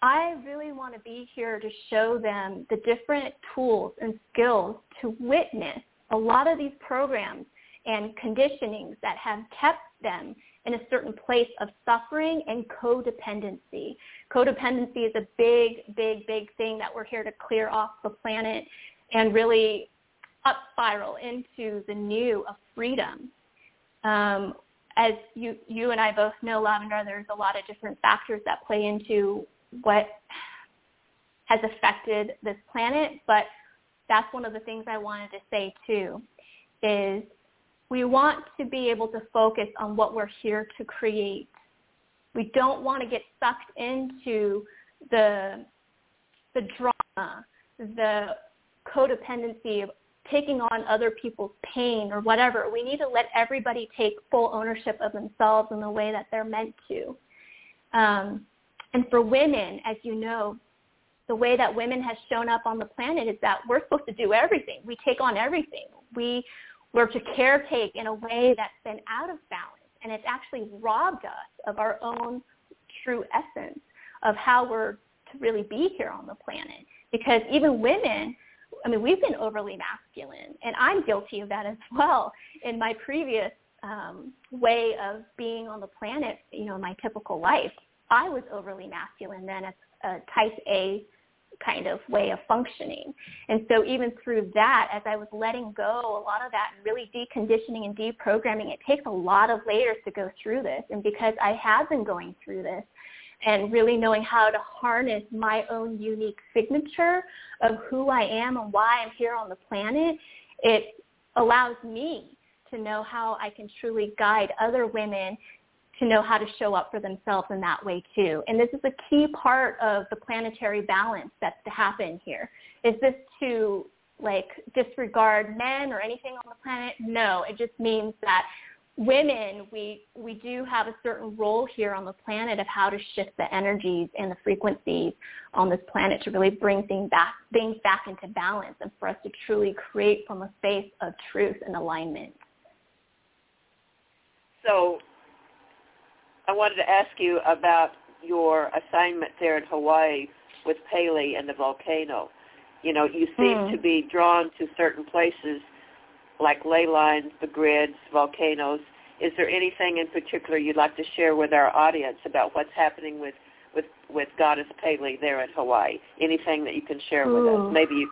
I really want to be here to show them the different tools and skills to witness a lot of these programs and conditionings that have kept them in a certain place of suffering and codependency. Codependency is a big, big, big thing that we're here to clear off the planet and really up spiral into the new of freedom. Um, as you, you and I both know, Lavendar, there's a lot of different factors that play into what has affected this planet, but that's one of the things I wanted to say, too, is we want to be able to focus on what we're here to create. We don't want to get sucked into the the drama, the codependency of taking on other people's pain or whatever. We need to let everybody take full ownership of themselves in the way that they're meant to. Um, and for women, as you know, the way that women has shown up on the planet is that we're supposed to do everything. We take on everything. We were to caretake in a way that's been out of balance, and it's actually robbed us of our own true essence of how we're to really be here on the planet. Because even women, I mean, we've been overly masculine, and I'm guilty of that as well in my previous um, way of being on the planet, you know, in my typical life. I was overly masculine then as a type A kind of way of functioning. And so even through that, as I was letting go a lot of that and really deconditioning and deprogramming, it takes a lot of layers to go through this. And because I have been going through this and really knowing how to harness my own unique signature of who I am and why I'm here on the planet, it allows me to know how I can truly guide other women to know how to show up for themselves in that way too. And this is a key part of the planetary balance that's to happen here. Is this to like disregard men or anything on the planet? No, it just means that women, we we do have a certain role here on the planet of how to shift the energies and the frequencies on this planet to really bring things back, things back into balance, and for us to truly create from a space of truth and alignment. So I wanted to ask you about your assignment there in Hawaii with Paley and the volcano. You know, you seem mm. to be drawn to certain places like ley lines, the grids, volcanoes. Is there anything in particular you'd like to share with our audience about what's happening with, with, with Goddess Paley there in Hawaii? Anything that you can share Ooh. with us? Maybe you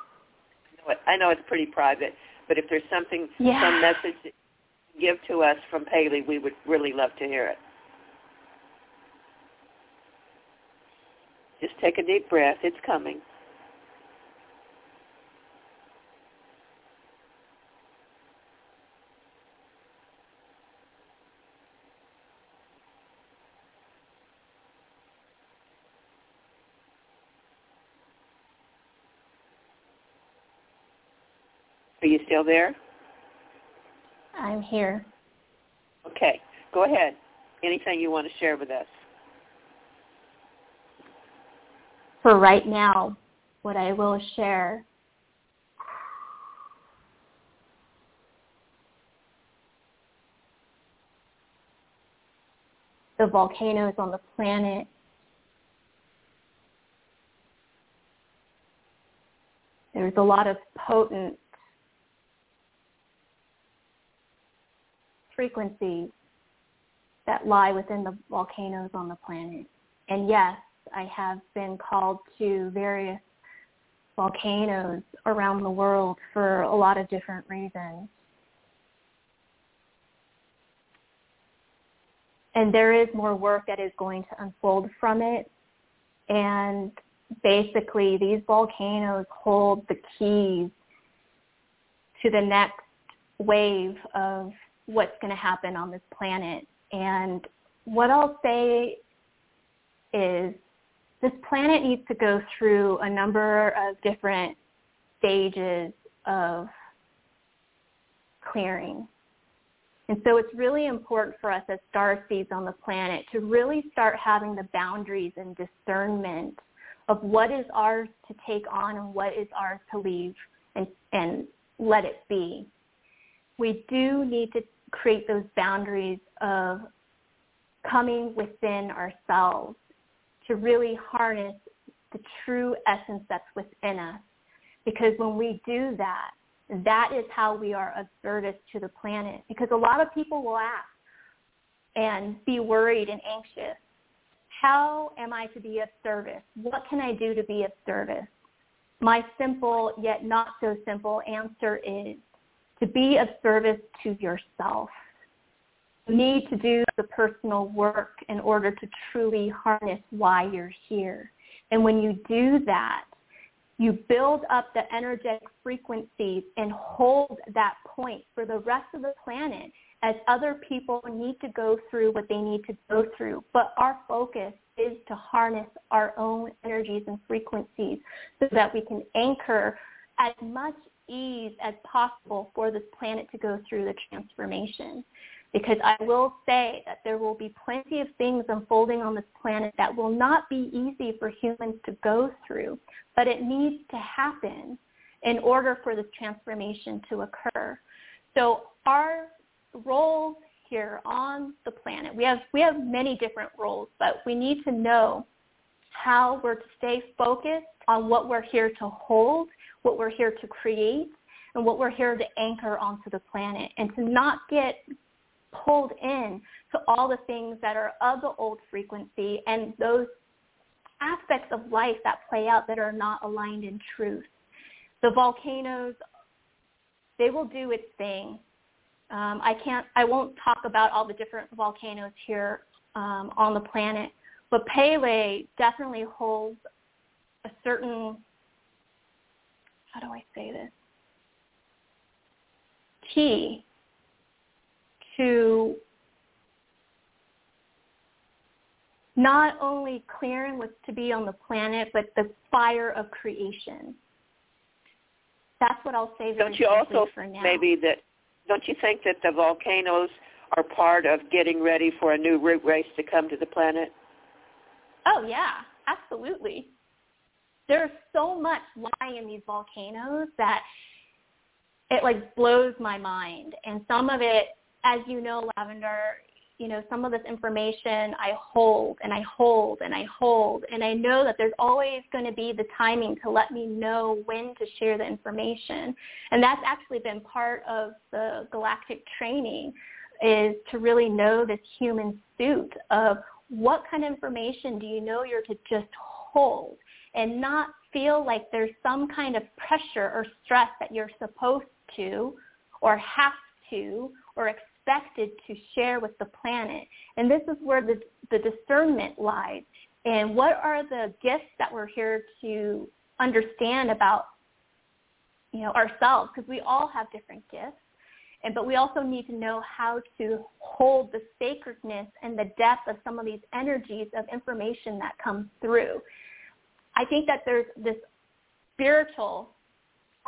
know it. I know it's pretty private, but if there's something, yeah. some message that you can give to us from Paley, we would really love to hear it. Just take a deep breath. It's coming. Are you still there? I'm here. Okay. Go ahead. Anything you want to share with us? For right now, what I will share the volcanoes on the planet there's a lot of potent frequencies that lie within the volcanoes on the planet. And yes, I have been called to various volcanoes around the world for a lot of different reasons. And there is more work that is going to unfold from it. And basically, these volcanoes hold the keys to the next wave of what's going to happen on this planet. And what I'll say is, this planet needs to go through a number of different stages of clearing. And so it's really important for us as starseeds on the planet to really start having the boundaries and discernment of what is ours to take on and what is ours to leave and, and let it be. We do need to create those boundaries of coming within ourselves to really harness the true essence that's within us. Because when we do that, that is how we are of service to the planet. Because a lot of people will ask and be worried and anxious, how am I to be of service? What can I do to be of service? My simple yet not so simple answer is to be of service to yourself. You need to do the personal work in order to truly harness why you're here. And when you do that, you build up the energetic frequencies and hold that point for the rest of the planet as other people need to go through what they need to go through. But our focus is to harness our own energies and frequencies so that we can anchor as much ease as possible for this planet to go through the transformation. Because I will say that there will be plenty of things unfolding on this planet that will not be easy for humans to go through, but it needs to happen in order for this transformation to occur. So our roles here on the planet, we have we have many different roles, but we need to know how we're to stay focused on what we're here to hold, what we're here to create, and what we're here to anchor onto the planet, and to not get pulled in to all the things that are of the old frequency and those aspects of life that play out that are not aligned in truth. The volcanoes, they will do its thing. Um, I can't, I won't talk about all the different volcanoes here um, on the planet, but Pele definitely holds a certain, how do I say this, key to not only clearing what's to be on the planet, but the fire of creation. That's what I'll say. Don't you also for now. maybe that? Don't you think that the volcanoes are part of getting ready for a new root race to come to the planet? Oh yeah, absolutely. There's so much lying in these volcanoes that it like blows my mind, and some of it. As you know, Lavendar, you know, some of this information I hold and I hold and I hold, and I know that there's always going to be the timing to let me know when to share the information. And that's actually been part of the galactic training, is to really know this human suit of what kind of information do you know you're to just hold and not feel like there's some kind of pressure or stress that you're supposed to or have to or expected to share with the planet. And this is where the, the discernment lies. And what are the gifts that we're here to understand about, you know, ourselves? Because we all have different gifts. And, but we also need to know how to hold the sacredness and the depth of some of these energies of information that comes through. I think that there's this spiritual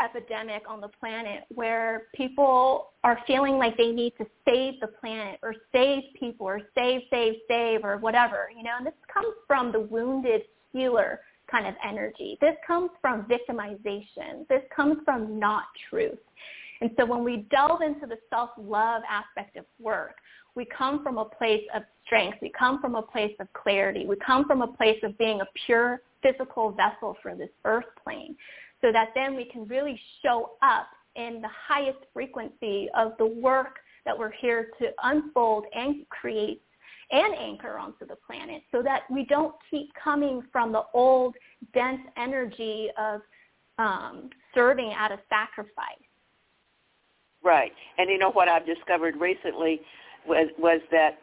epidemic on the planet where people are feeling like they need to save the planet or save people or save, save, save or whatever, you know, and this comes from the wounded healer kind of energy. This comes from victimization. This comes from not truth. And so when we delve into the self-love aspect of work, we come from a place of strength. We come from a place of clarity. We come from a place of being a pure physical vessel for this earth plane, so that then we can really show up in the highest frequency of the work that we're here to unfold and create and anchor onto the planet, so that we don't keep coming from the old dense energy of um, serving out of sacrifice. Right. And you know what I've discovered recently was, was that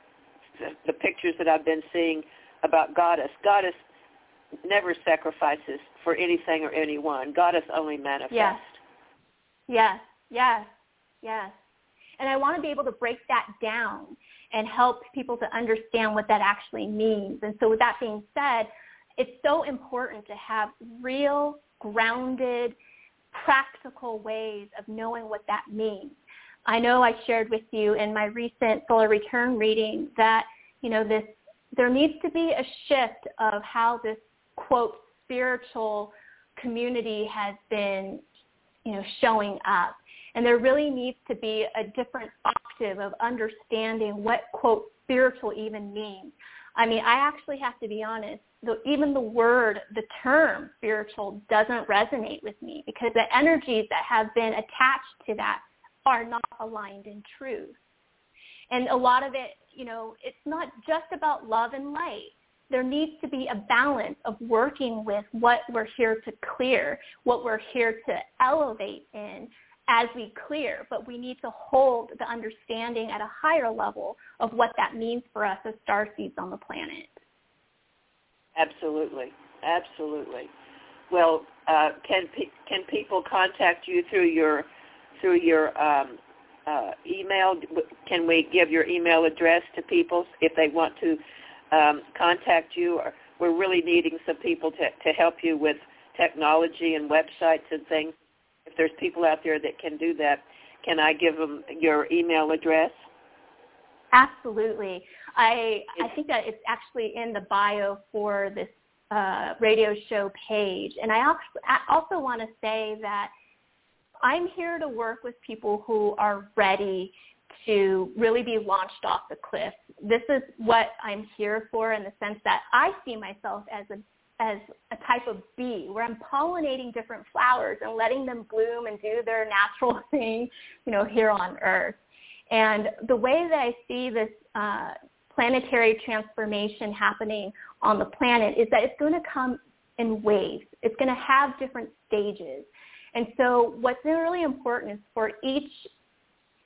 the pictures that I've been seeing about goddess, goddess never sacrifices for anything or anyone. Goddess only manifests. Yes, yes, yes, yes. And I want to be able to break that down and help people to understand what that actually means. And so with that being said, it's so important to have real, grounded, practical ways of knowing what that means. I know I shared with you in my recent solar return reading that, you know, this, there needs to be a shift of how this, quote, spiritual community has been, you know, showing up. And there really needs to be a different octave of understanding what, quote, spiritual even means. I mean, I actually have to be honest, though, even the word, the term spiritual doesn't resonate with me, because the energies that have been attached to that are not aligned in truth. And a lot of it, you know, it's not just about love and light. There needs to be a balance of working with what we're here to clear, what we're here to elevate in as we clear, but we need to hold the understanding at a higher level of what that means for us as starseeds on the planet. Absolutely, absolutely. Well, uh, can pe- can people contact you through your through your um, uh, email? Can we give your email address to people if they want to um, contact you? Or we're really needing some people to to help you with technology and websites and things. If there's people out there that can do that, can I give them your email address? Absolutely. I I think that it's actually in the bio for this uh, radio show page. And I also, I also want to say that I'm here to work with people who are ready to really be launched off the cliff. This is what I'm here for, in the sense that I see myself as a as a type of bee, where I'm pollinating different flowers and letting them bloom and do their natural thing, you know, here on Earth. And the way that I see this uh, planetary transformation happening on the planet is that it's going to come in waves. It's going to have different stages. And so what's really important is for each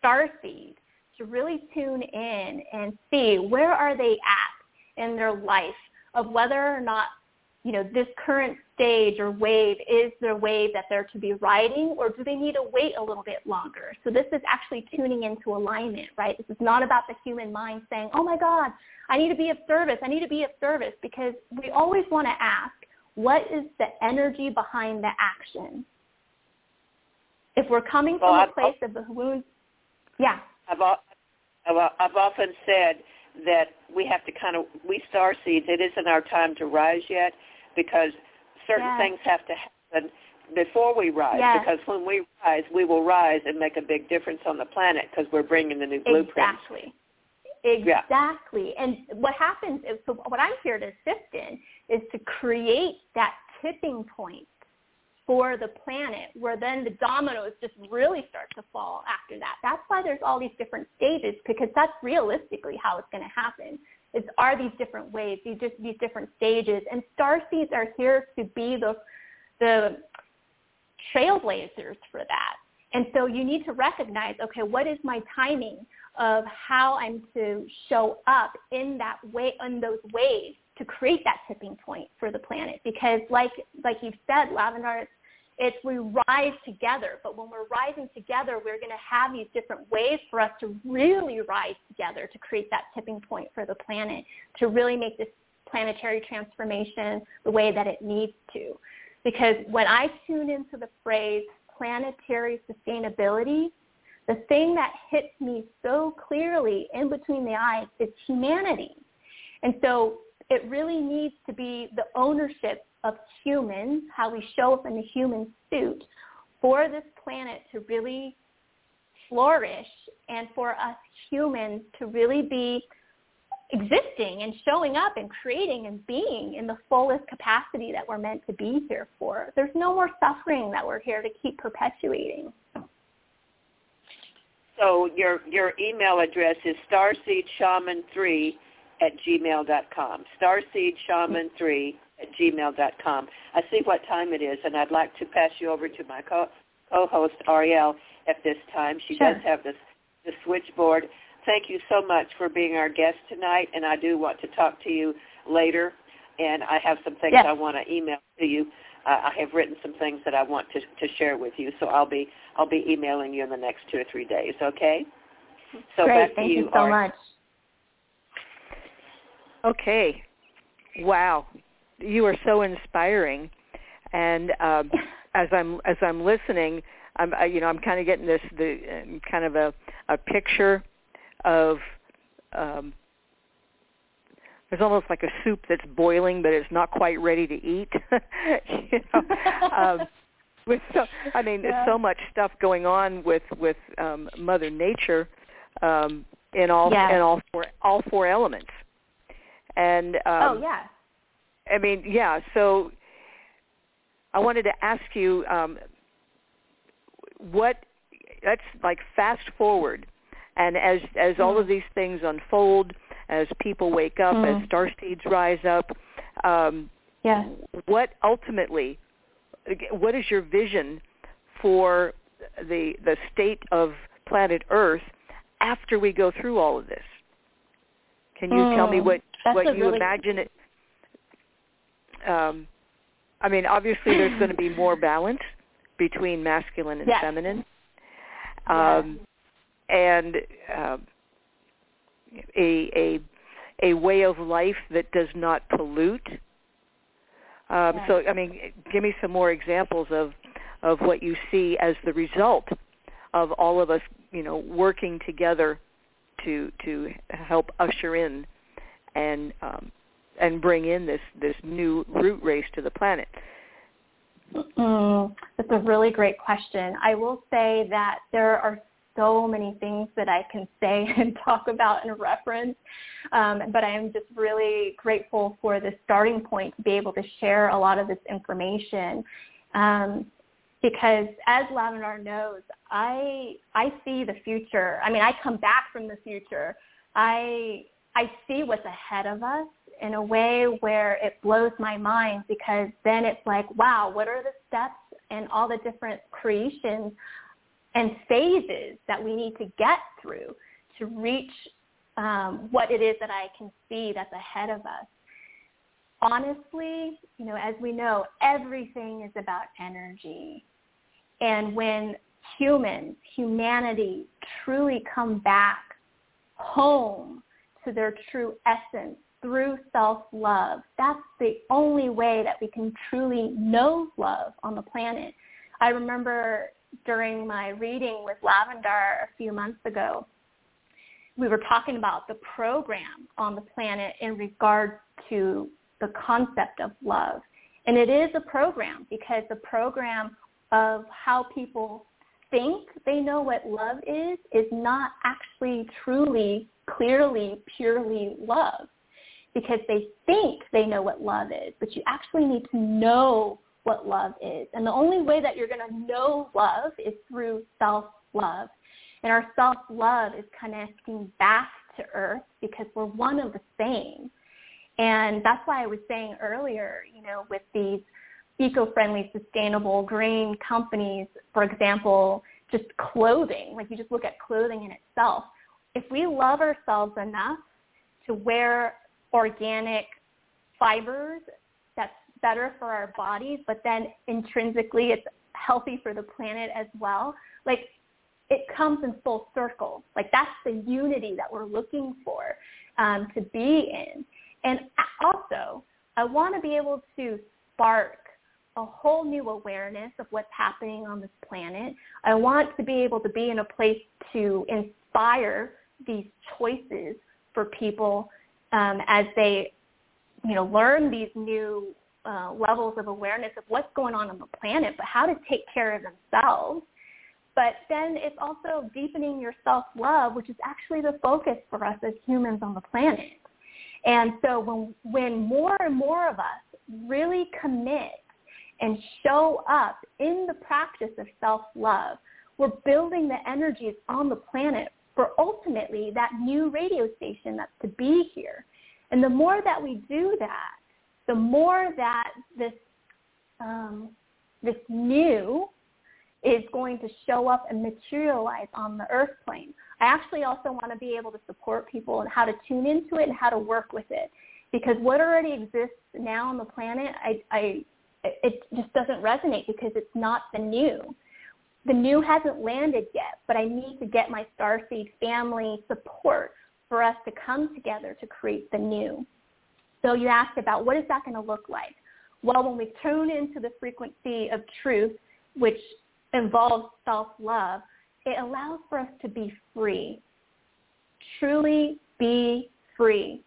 starseed to really tune in and see where are they at in their life, of whether or not, you know, this current stage or wave is the wave that they're to be riding, or do they need to wait a little bit longer? So this is actually tuning into alignment, right? This is not about the human mind saying, oh my God, I need to be of service. I need to be of service, because we always want to ask, what is the energy behind the action? If we're coming well, from I've, a place I've, of the wound, yeah. I've, I've often said that we have to kind of, we starseeds, it isn't our time to rise yet, because certain yes. things have to happen before we rise, yes. because when we rise, we will rise and make a big difference on the planet, because we're bringing the new blueprint. Exactly. Exactly. Yeah. And what happens is, so what I'm here to assist in is to create that tipping point for the planet where then the dominoes just really start to fall after that. That's why there's all these different stages, because that's realistically how it's going to happen. It's are these different waves, these just these different stages. And starseeds are here to be the the trailblazers for that. And so you need to recognize, okay, what is my timing of how I'm to show up in that way, on those waves, to create that tipping point for the planet? Because like like you've said, Lavendar, it's, it's we rise together, but when we're rising together, we're going to have these different ways for us to really rise together to create that tipping point for the planet, to really make this planetary transformation the way that it needs to. Because when I tune into the phrase planetary sustainability, the thing that hits me so clearly in between the eyes is humanity. And so it really needs to be the ownership of humans, how we show up in the human suit, for this planet to really flourish and for us humans to really be existing and showing up and creating and being in the fullest capacity that we're meant to be here for. There's no more suffering that we're here to keep perpetuating. So your your email address is starseedshaman three at gmail dot com, starseedshaman three at gmail dot com. I see what time it is, and I'd like to pass you over to my co- co-host, Arielle, at this time. She sure. does have this, the switchboard. Thank you so much for being our guest tonight, and I do want to talk to you later, and I have some things yes. I want to email to you. Uh, I have written some things that I want to, to share with you, so I'll be I'll be emailing you in the next two or three days, okay? So Great. Back Thank to you, you so Arielle. Much. Okay. Wow. You are so inspiring. And um, as I'm as I'm listening, I'm I, you know, I'm kind of getting this the kind of a, a picture of um, there's almost like a soup that's boiling but it's not quite ready to eat. you know. um, with so I mean, yeah. there's so much stuff going on with with um, Mother Nature um, in all yeah. in all four all four elements. And um, oh yeah, I mean yeah. So I wanted to ask you, um, what? Let's like fast forward, and as as mm-hmm. all of these things unfold, as people wake up, mm-hmm. as starseeds rise up, um, yeah. What ultimately? What is your vision for the the state of planet Earth after we go through all of this? Can you mm. tell me what? That's what you really imagine it, um, I mean, obviously there's going to be more balance between masculine and yes. feminine. Um, yeah. And uh, a, a, a way of life that does not pollute. Um, yeah. So, I mean, give me some more examples of, of what you see as the result of all of us, you know, working together to, to help usher in and um, and bring in this, this new root race to the planet? Mm-mm. That's a really great question. I will say that there are so many things that I can say and talk about and reference, um, but I am just really grateful for the starting point to be able to share a lot of this information. Um, Because as Lavendar knows, I I see the future. I mean, I come back from the future. I I see what's ahead of us in a way where it blows my mind, because then it's like, wow, what are the steps and all the different creations and phases that we need to get through to reach um, what it is that I can see that's ahead of us. Honestly, you know, as we know, everything is about energy. And when humans, humanity truly come back home to their true essence through self-love, that's the only way that we can truly know love on the planet. I remember during my reading with Lavendar a few months ago, we were talking about the program on the planet in regards to the concept of love. And it is a program, because the program of how people think they know what love is, is not actually truly, clearly, purely love, because they think they know what love is, but you actually need to know what love is. And the only way that you're going to know love is through self-love. And our self-love is connecting back to Earth because we're one of the same. And that's why I was saying earlier, you know, with these eco-friendly, sustainable, green companies, for example, just clothing, like you just look at clothing in itself. If we love ourselves enough to wear organic fibers, that's better for our bodies, but then intrinsically it's healthy for the planet as well. Like, it comes in full circle. Like, that's the unity that we're looking for um, to be in. And also, I want to be able to spark a whole new awareness of what's happening on this planet. I want to be able to be in a place to inspire these choices for people um, as they, you know, learn these new uh, levels of awareness of what's going on on the planet, but how to take care of themselves. But then it's also deepening your self-love, which is actually the focus for us as humans on the planet. And so when when more and more of us really commit and show up in the practice of self-love, we're building the energies on the planet for ultimately that new radio station that's to be here. And the more that we do that, the more that this um, this new is going to show up and materialize on the earth plane. I actually also want to be able to support people and how to tune into it and how to work with it, because what already exists now on the planet, I, I, it just doesn't resonate because it's not the new. The new hasn't landed yet, but I need to get my Starseed family support for us to come together to create the new. So you asked about what is that going to look like? Well, when we tune into the frequency of truth, which involves self-love, it allows for us to be free, truly be free,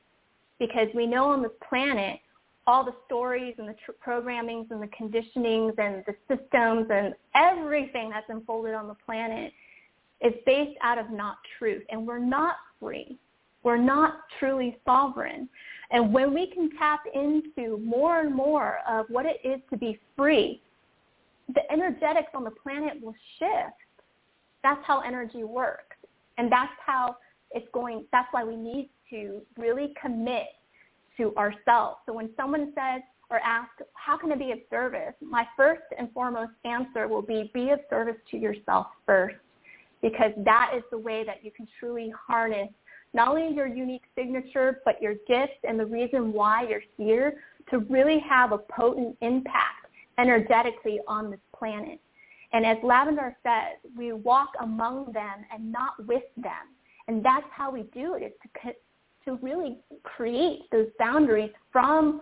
because we know on this planet all the stories and the tr- programmings and the conditionings and the systems and everything that's unfolded on the planet is based out of not truth, and we're not free. We're not truly sovereign. And when we can tap into more and more of what it is to be free, the energetics on the planet will shift. That's how energy works. And that's how it's going, that's why we need to really commit to ourselves. So when someone says or asks, how can I be of service? My first and foremost answer will be, be of service to yourself first, because that is the way that you can truly harness not only your unique signature, but your gifts and the reason why you're here to really have a potent impact energetically on this planet. And as Lavendar says, we walk among them and not with them. And that's how we do it, is to, to really create those boundaries from,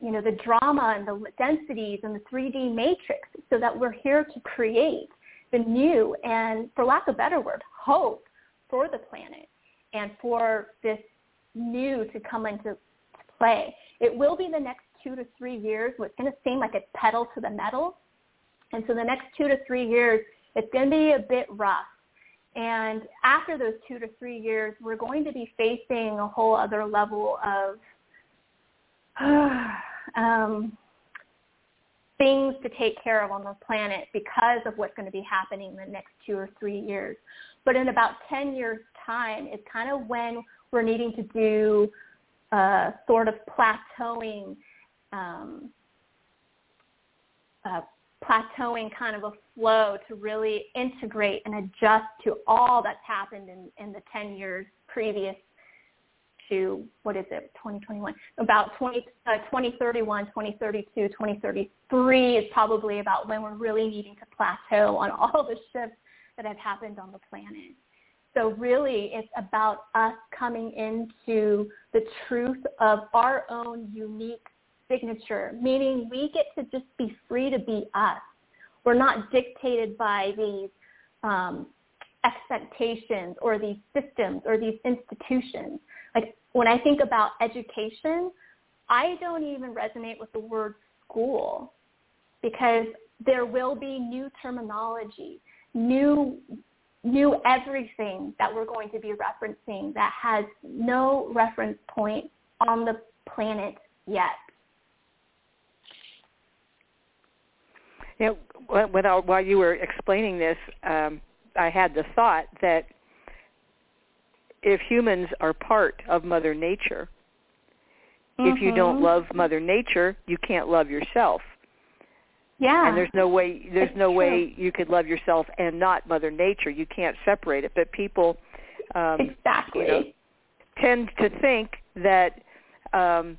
you know, the drama and the densities and the three D matrix, so that we're here to create the new and, for lack of a better word, hope for the planet and for this new to come into play. It will be the next two to three years, what's going to seem like it's pedal to the metal. And so the next two to three years, it's going to be a bit rough. And after those two to three years, we're going to be facing a whole other level of uh, um, things to take care of on the planet because of what's going to be happening in the next two or three years. But in about ten years' time is kind of when we're needing to do uh, sort of plateauing Um, uh, plateauing kind of a flow to really integrate and adjust to all that's happened in, in the ten years previous to, what is it, twenty twenty-one? About twenty, uh, twenty thirty-one, twenty thirty-two, twenty thirty-three is probably about when we're really needing to plateau on all the shifts that have happened on the planet. So really, it's about us coming into the truth of our own unique signature, meaning we get to just be free to be us. We're not dictated by these um, expectations or these systems or these institutions. Like when I think about education, I don't even resonate with the word school, because there will be new terminology. knew knew everything that we're going to be referencing that has no reference point on the planet yet. Yeah, without, while you were explaining this, um, I had the thought that if humans are part of Mother Nature, mm-hmm. if you don't love Mother Nature, you can't love yourself. Yeah. And there's no way there's it's no true. way you could love yourself and not Mother Nature. You can't separate it. But people um, exactly. you know, tend to think that um,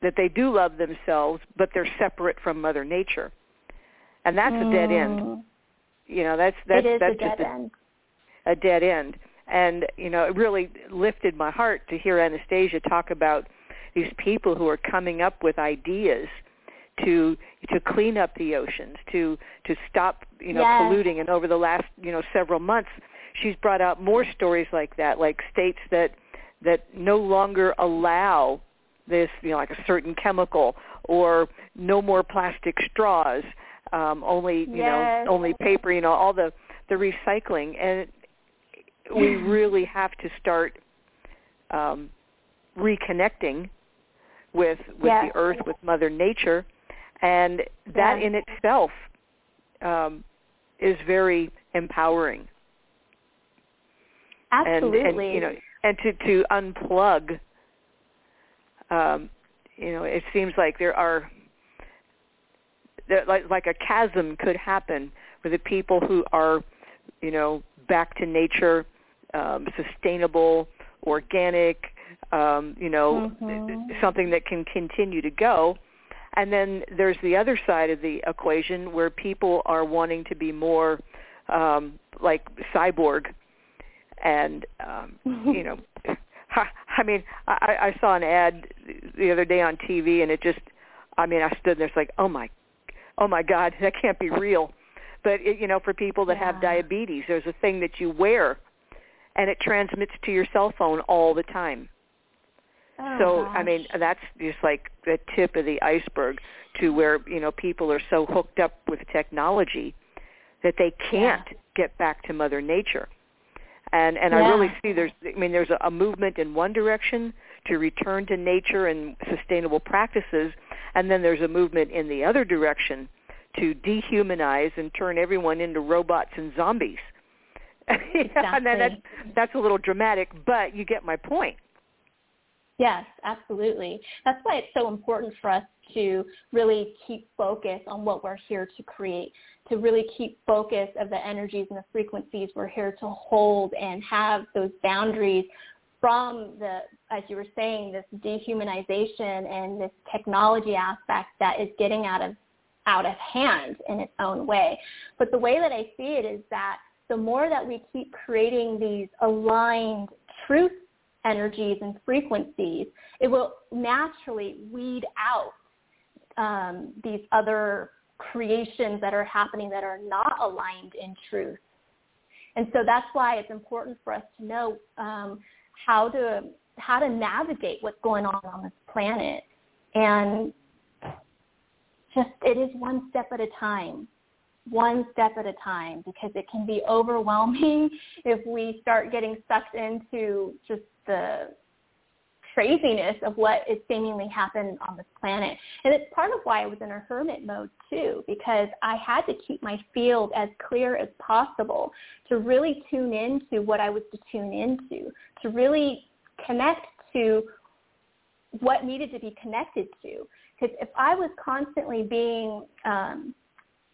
that they do love themselves, but they're separate from Mother Nature, and that's mm. a dead end. You know, that's that's it is that's a dead just end. A, a dead end. And you know, it really lifted my heart to hear Anastasia talk about these people who are coming up with ideas to to clean up the oceans, to to stop, you know, yes. polluting. And over the last, you know, several months, she's brought out more stories like that, like states that that no longer allow this, you know, like a certain chemical, or no more plastic straws, um, only, you yes. know, only paper, you know, all the, the recycling. And we really have to start um, reconnecting with with yes. the earth, with Mother Nature. And that yeah. in itself um, is very empowering. Absolutely. And, and, you know, and to, to unplug, um, you know, it seems like there are, there, like, like a chasm could happen with the people who are, you know, back to nature, um, sustainable, organic, um, you know, mm-hmm. something that can continue to go. And then there's the other side of the equation where people are wanting to be more um, like cyborg. And, um, you know, I mean, I, I saw an ad the other day on T V, and it just, I mean, I stood there, it's like, oh, my, oh, my God, that can't be real. But, it, you know, for people that yeah. have diabetes, there's a thing that you wear, and it transmits to your cell phone all the time. Oh, so, gosh. I mean, that's just like the tip of the iceberg to where, you know, people are so hooked up with technology that they can't yeah. get back to Mother Nature. And and yeah. I really see there's, I mean, there's a, a movement in one direction to return to nature and sustainable practices, and then there's a movement in the other direction to dehumanize and turn everyone into robots and zombies. Exactly. And then that's, that's a little dramatic, but you get my point. Yes, absolutely. That's why it's so important for us to really keep focus on what we're here to create, to really keep focus of the energies and the frequencies we're here to hold, and have those boundaries from the, as you were saying, this dehumanization and this technology aspect that is getting out of, out of hand in its own way. But the way that I see it is that the more that we keep creating these aligned truth energies and frequencies, it will naturally weed out um, these other creations that are happening that are not aligned in truth. And so that's why it's important for us to know um, how to how to navigate what's going on on this planet. And just, it is one step at a time. One step at a time, because it can be overwhelming if we start getting sucked into just the craziness of what is seemingly happening on this planet. And it's part of why I was in a hermit mode too, because I had to keep my field as clear as possible to really tune into what I was to tune into, to really connect to what needed to be connected to. Because if I was constantly being um,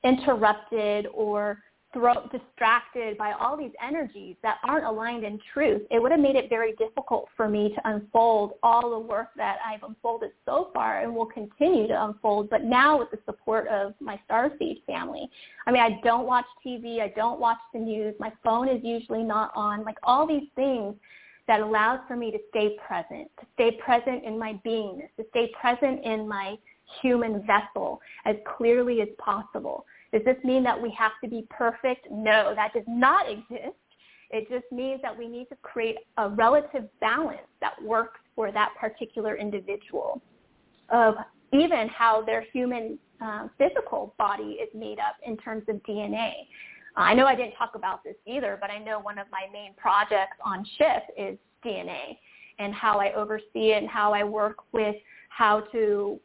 interrupted or throw, distracted by all these energies that aren't aligned in truth, it would have made it very difficult for me to unfold all the work that I've unfolded so far and will continue to unfold, but now with the support of my Starseed family. I mean, I don't watch T V. I don't watch the news. My phone is usually not on. Like, all these things that allows for me to stay present, to stay present in my beingness, to stay present in my human vessel as clearly as possible. Does this mean that we have to be perfect? No, that does not exist. It just means that we need to create a relative balance that works for that particular individual, of even how their human uh, physical body is made up in terms of D N A. I know I didn't talk about this either, but I know one of my main projects on Shift is D N A and how I oversee it and how I work with how to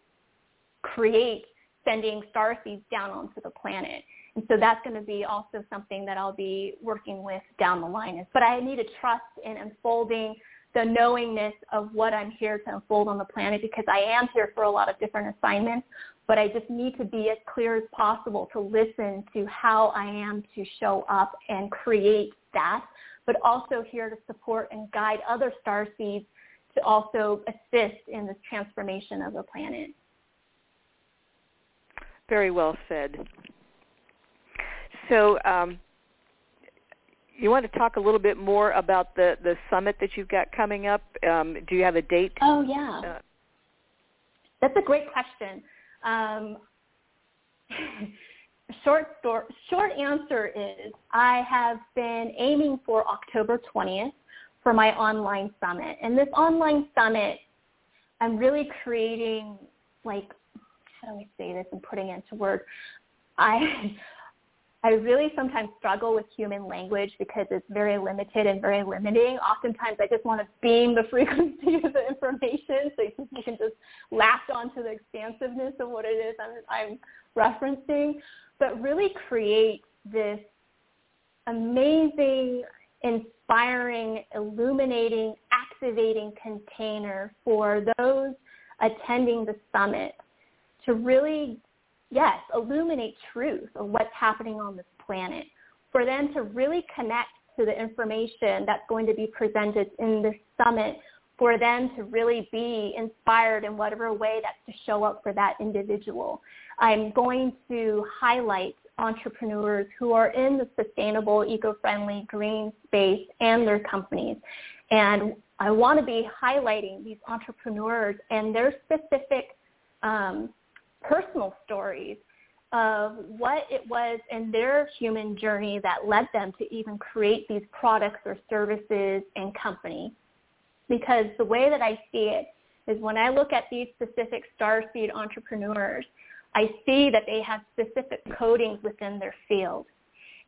create sending star seeds down onto the planet. And so that's going to be also something that I'll be working with down the line. But I need to trust in unfolding the knowingness of what I'm here to unfold on the planet, because I am here for a lot of different assignments, but I just need to be as clear as possible to listen to how I am to show up and create that, but also here to support and guide other starseeds to also assist in this transformation of the planet. Very well said. So um, you want to talk a little bit more about the, the summit that you've got coming up? Um, do you have a date? Oh, yeah. Uh, That's a great question. Um, short, short, short answer is I have been aiming for October twentieth for my online summit. And this online summit, I'm really creating, like, how do I say this and putting it into words? I... I really sometimes struggle with human language because it's very limited and very limiting. Oftentimes I just want to beam the frequency of the information so you can just latch onto the expansiveness of what it is I'm, I'm referencing, but really create this amazing, inspiring, illuminating, activating container for those attending the summit to really Yes, illuminate truth of what's happening on this planet, for them to really connect to the information that's going to be presented in this summit, for them to really be inspired in whatever way that's to show up for that individual. I'm going to highlight entrepreneurs who are in the sustainable, eco-friendly, green space and their companies. And I want to be highlighting these entrepreneurs and their specific um personal stories of what it was in their human journey that led them to even create these products or services and company. Because the way that I see it is when I look at these specific starseed entrepreneurs, I see that they have specific codings within their field.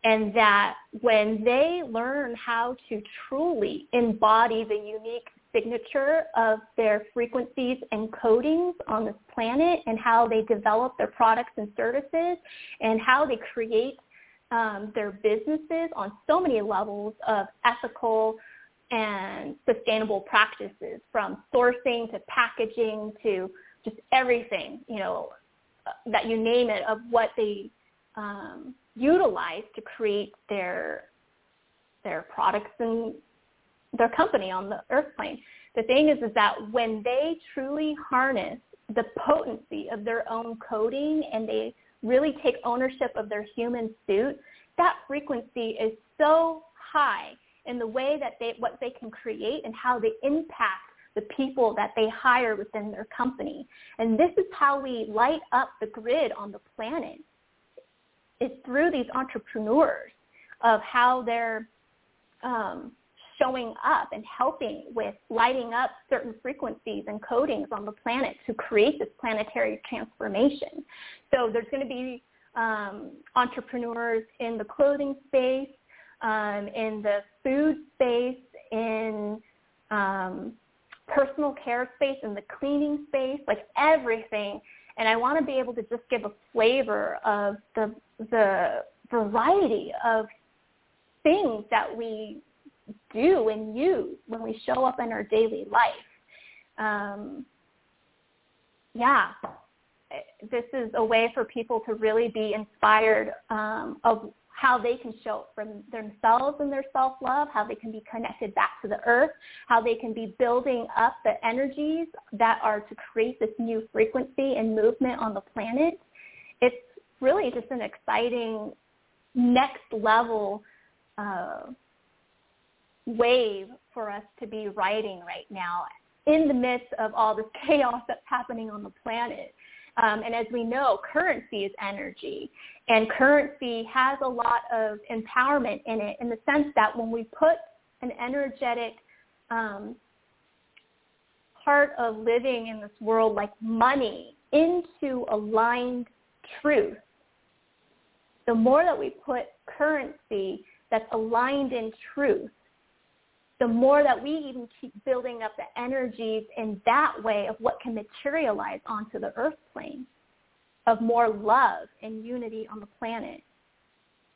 And that when they learn how to truly embody the unique signature of their frequencies and codings on this planet and how they develop their products and services and how they create um, their businesses on so many levels of ethical and sustainable practices, from sourcing to packaging to just everything, you know, that you name it, of what they um, utilize to create their their products and their company on the earth plane. The thing is, is that when they truly harness the potency of their own coding and they really take ownership of their human suit, that frequency is so high in the way that they, what they can create and how they impact the people that they hire within their company. And this is how we light up the grid on the planet. It's through these entrepreneurs of how they're, um, showing up and helping with lighting up certain frequencies and codings on the planet to create this planetary transformation. So there's going to be um, entrepreneurs in the clothing space, um, in the food space, in um, personal care space, in the cleaning space, like everything. And I want to be able to just give a flavor of the the variety of things that we do and use when we show up in our daily life. Um, yeah, this is a way for people to really be inspired um, of how they can show up from themselves and their self-love, how they can be connected back to the earth, how they can be building up the energies that are to create this new frequency and movement on the planet. It's really just an exciting next level uh wave for us to be writing right now in the midst of all this chaos that's happening on the planet. Um, and as we know, currency is energy, and currency has a lot of empowerment in it, in the sense that when we put an energetic um, part of living in this world, like money, into aligned truth, the more that we put currency that's aligned in truth, the more that we even keep building up the energies in that way of what can materialize onto the earth plane, of more love and unity on the planet.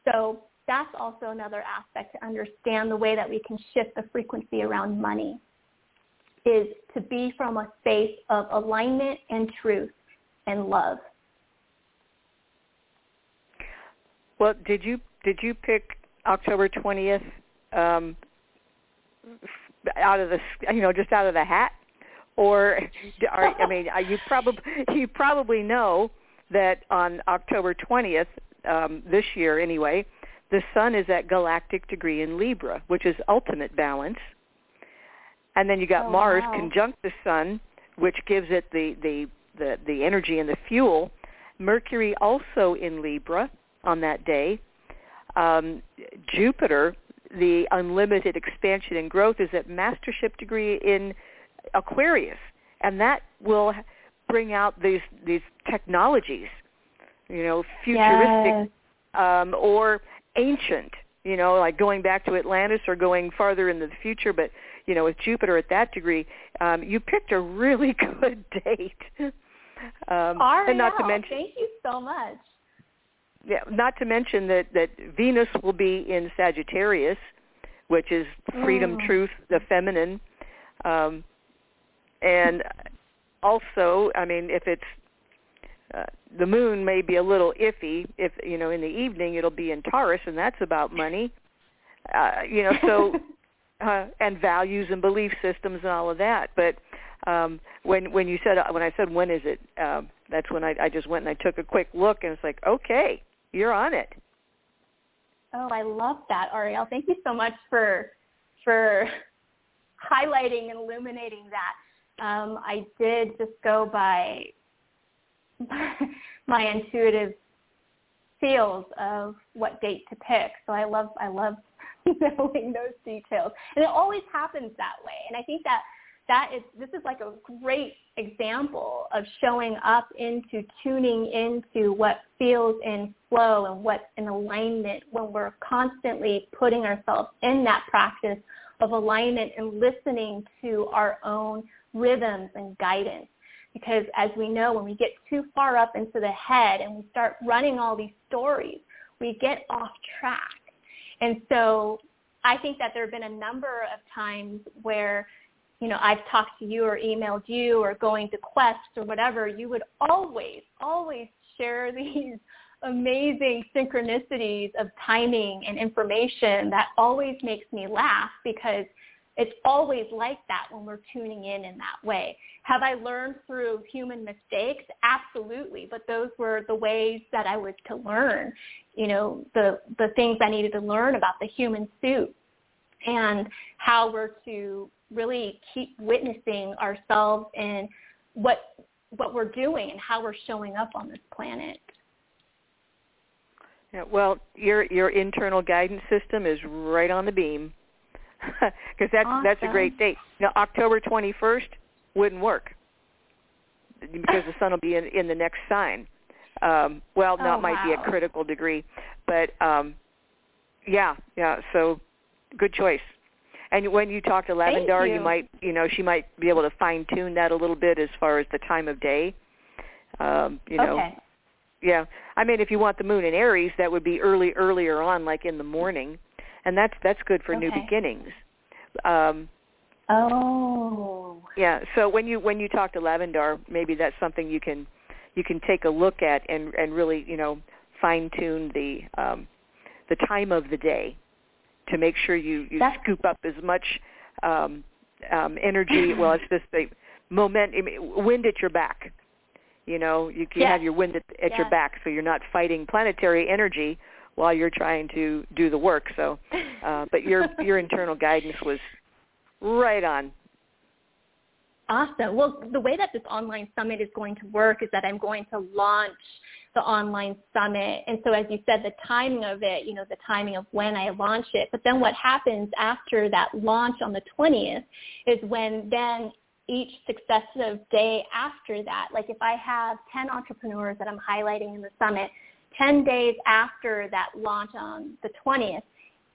So that's also another aspect to understand the way that we can shift the frequency around money is to be from a space of alignment and truth and love. Well, did you did you pick October twentieth um, out of the you know just out of the hat, or are, I mean you probably you probably know that on October twentieth um, this year anyway, the sun is at galactic degree in Libra, which is ultimate balance, and then you got oh, Mars wow. conjunct the sun, which gives it the the the, the energy and the fuel. Mercury also in Libra on that day. Um, Jupiter, the unlimited expansion and growth, is at mastership degree in Aquarius, and that will bring out these these technologies, you know, futuristic yes. um, or ancient, you know, like going back to Atlantis or going farther into the future. But, you know, with Jupiter at that degree, um, you picked a really good date. Um, Arielle, and not to mention, thank you so much. Yeah, not to mention that, that Venus will be in Sagittarius, which is freedom, mm. truth, the feminine. Um, and also, I mean, if it's, uh, the moon may be a little iffy. If, you know, in the evening it'll be in Taurus, and that's about money. Uh, you know, so, uh, and values and belief systems and all of that. But um, when when you said, when I said, when is it, um, that's when I, I just went and I took a quick look, and it's like, okay, you're on it. Oh, I love that, Arielle. Thank you so much for for highlighting and illuminating that. Um, I did just go by my intuitive feels of what date to pick. So I love I love knowing those details, and it always happens that way. And I think that that is this is like a great example of showing up into tuning into what feels in flow and what's in alignment when we're constantly putting ourselves in that practice of alignment and listening to our own rhythms and guidance. Because as we know, when we get too far up into the head and we start running all these stories, we get off track. And so I think that there have been a number of times where, you know, I've talked to you or emailed you or going to quests or whatever, you would always, always share these amazing synchronicities of timing and information that always makes me laugh, because it's always like that when we're tuning in in that way. Have I learned through human mistakes? Absolutely. But those were the ways that I was to learn, you know, the, the things I needed to learn about the human suit and how we're to really keep witnessing ourselves and what what we're doing and how we're showing up on this planet. Yeah, well, your your internal guidance system is right on the beam. Because that's awesome. That's a great date. Now, October twenty-first wouldn't work because the sun will be in, in the next sign. Um, well, oh, that might wow. be a critical degree, but um, yeah, yeah. So, good choice. And when you talk to Lavendar, you. you might, you know, she might be able to fine tune that a little bit as far as the time of day. Um, you know, okay. yeah. I mean, if you want the moon in Aries, that would be early, earlier on, like in the morning. And that's that's good for okay. new beginnings. Um, oh. Yeah. So when you when you talk to Lavendar, maybe that's something you can you can take a look at and, and really, you know, fine tune the um, the time of the day to make sure you, you scoop up as much um, um, energy. Well, it's just the moment, wind at your back. You know, you can yes. have your wind at, at yes. your back, so you're not fighting planetary energy while you're trying to do the work. So, uh, but your your internal guidance was right on. Awesome. Well, the way that this online summit is going to work is that I'm going to launch the online summit. And so as you said, the timing of it, you know, the timing of when I launch it. But then what happens after that launch on the twentieth is when then each successive day after that, like if I have ten entrepreneurs that I'm highlighting in the summit, ten days after that launch on the twentieth,